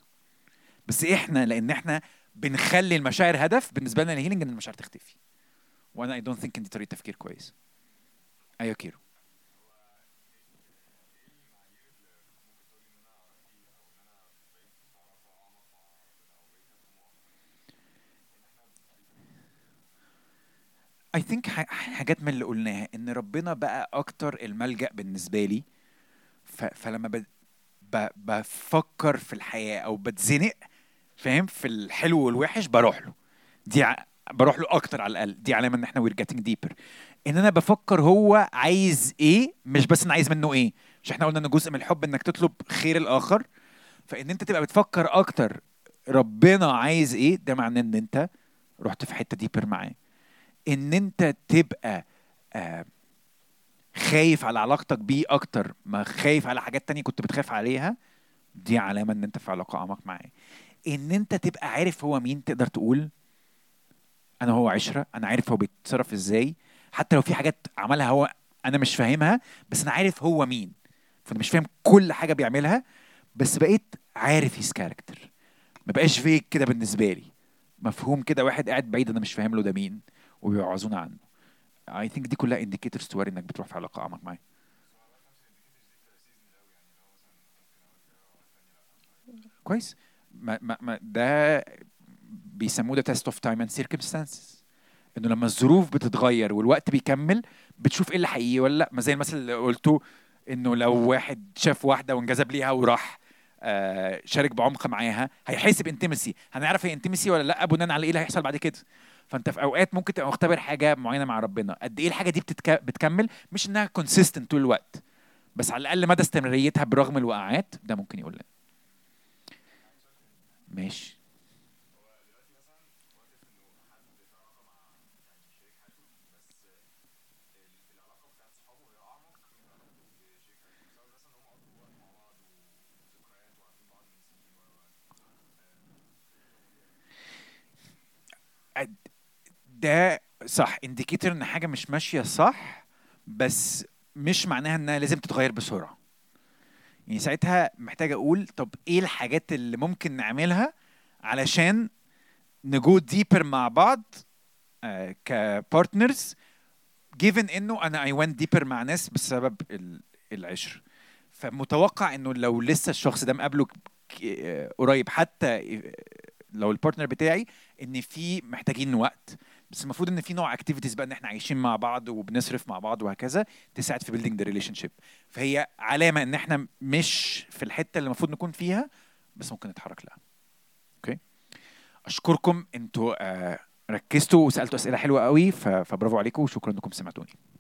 بس احنا لان احنا بنخلي المشاعر هدف بالنسبه لنا، الهيلينج ان المشاعر تختفي. وانا اي دونت ثينك ان دي طريقه تفكير كويس. ايوه كيرو. I think حاجات من اللي قلناها ان ربنا بقى اكتر الملجأ بالنسبة لي. فلما بفكر في الحياة او بتزنق فاهم في الحلو والوحش بروح له، دي بروح له اكتر على الاقل. دي علامة ان احنا we're getting deeper، ان انا بفكر هو عايز ايه مش بس انا عايز منه ايه. مش احنا قلنا ان جزء من الحب انك تطلب خير الاخر، فان انت تبقى بتفكر اكتر ربنا عايز ايه، ده معناه ان انت رحت في حتة deeper معاه. ان انت تبقى خايف على علاقتك بيه اكتر ما خايف على حاجات تانية كنت بتخاف عليها، دي علامة ان انت في علاقة اعمق معاه. ان انت تبقى عارف هو مين، تقدر تقول انا هو عشرة، انا عارف هو بيتصرف ازاي، حتى لو في حاجات عملها هو انا مش فاهمها بس انا عارف هو مين، فانا مش فاهم كل حاجة بيعملها بس بقيت عارف هيز كاركتر، ما بقاش فيك كده بالنسبة لي مفهوم كده واحد قاعد بعيد انا مش فاهم له ده مين ويعوزون عنه. I think دي كلها indicators تواري انك بتروح في علاقة اعمق معي. كويس. ما ما ما ده بيسموه ده test of time and circumstances، انه لما الظروف بتتغير والوقت بيكمل بتشوف ايه اللي حقيقي ولا لا. ما زي المثل اللي قلته انه لو واحد شاف واحدة وانجذب ليها وراح آه شارك بعمق معاها هيحسب intimacy، هنعرف هي intimacy ولا لا بناء على ايه اللي هيحصل بعد كده. فانت في اوقات ممكن تبقى مختبر حاجه معينه مع ربنا قد ايه الحاجه دي بتتك... بتكمل، مش انها consistent طول الوقت بس على الاقل مدى استمراريتها برغم الوقعات. ده ممكن يقول لنا ماشي. ده صح انديكيتور ان حاجه مش ماشيه صح، بس مش معناها انها لازم تتغير بسرعه. يعني ساعتها محتاجه اقول طب ايه الحاجات اللي ممكن نعملها علشان نجو ديبر مع بعض آه كبارتنرز، given انه انا اي went deeper مع ناس بسبب العشر. فمتوقع انه لو لسه الشخص ده مقابله قريب حتى لو البارتنر بتاعي ان في محتاجين وقت، بس المفروض ان في نوع اكتيفيتيز بقى ان احنا عايشين مع بعض وبنصرف مع بعض وهكذا تساعد في بيلدينج ذا ريليشن شيب. فهي علامه ان احنا مش في الحته اللي المفروض نكون فيها بس ممكن نتحرك لها. اوكي اشكركم انتوا آه ركزتوا وسالتوا اسئله حلوه قوي، فبرافو عليكم وشكرا انكم سمعتوني.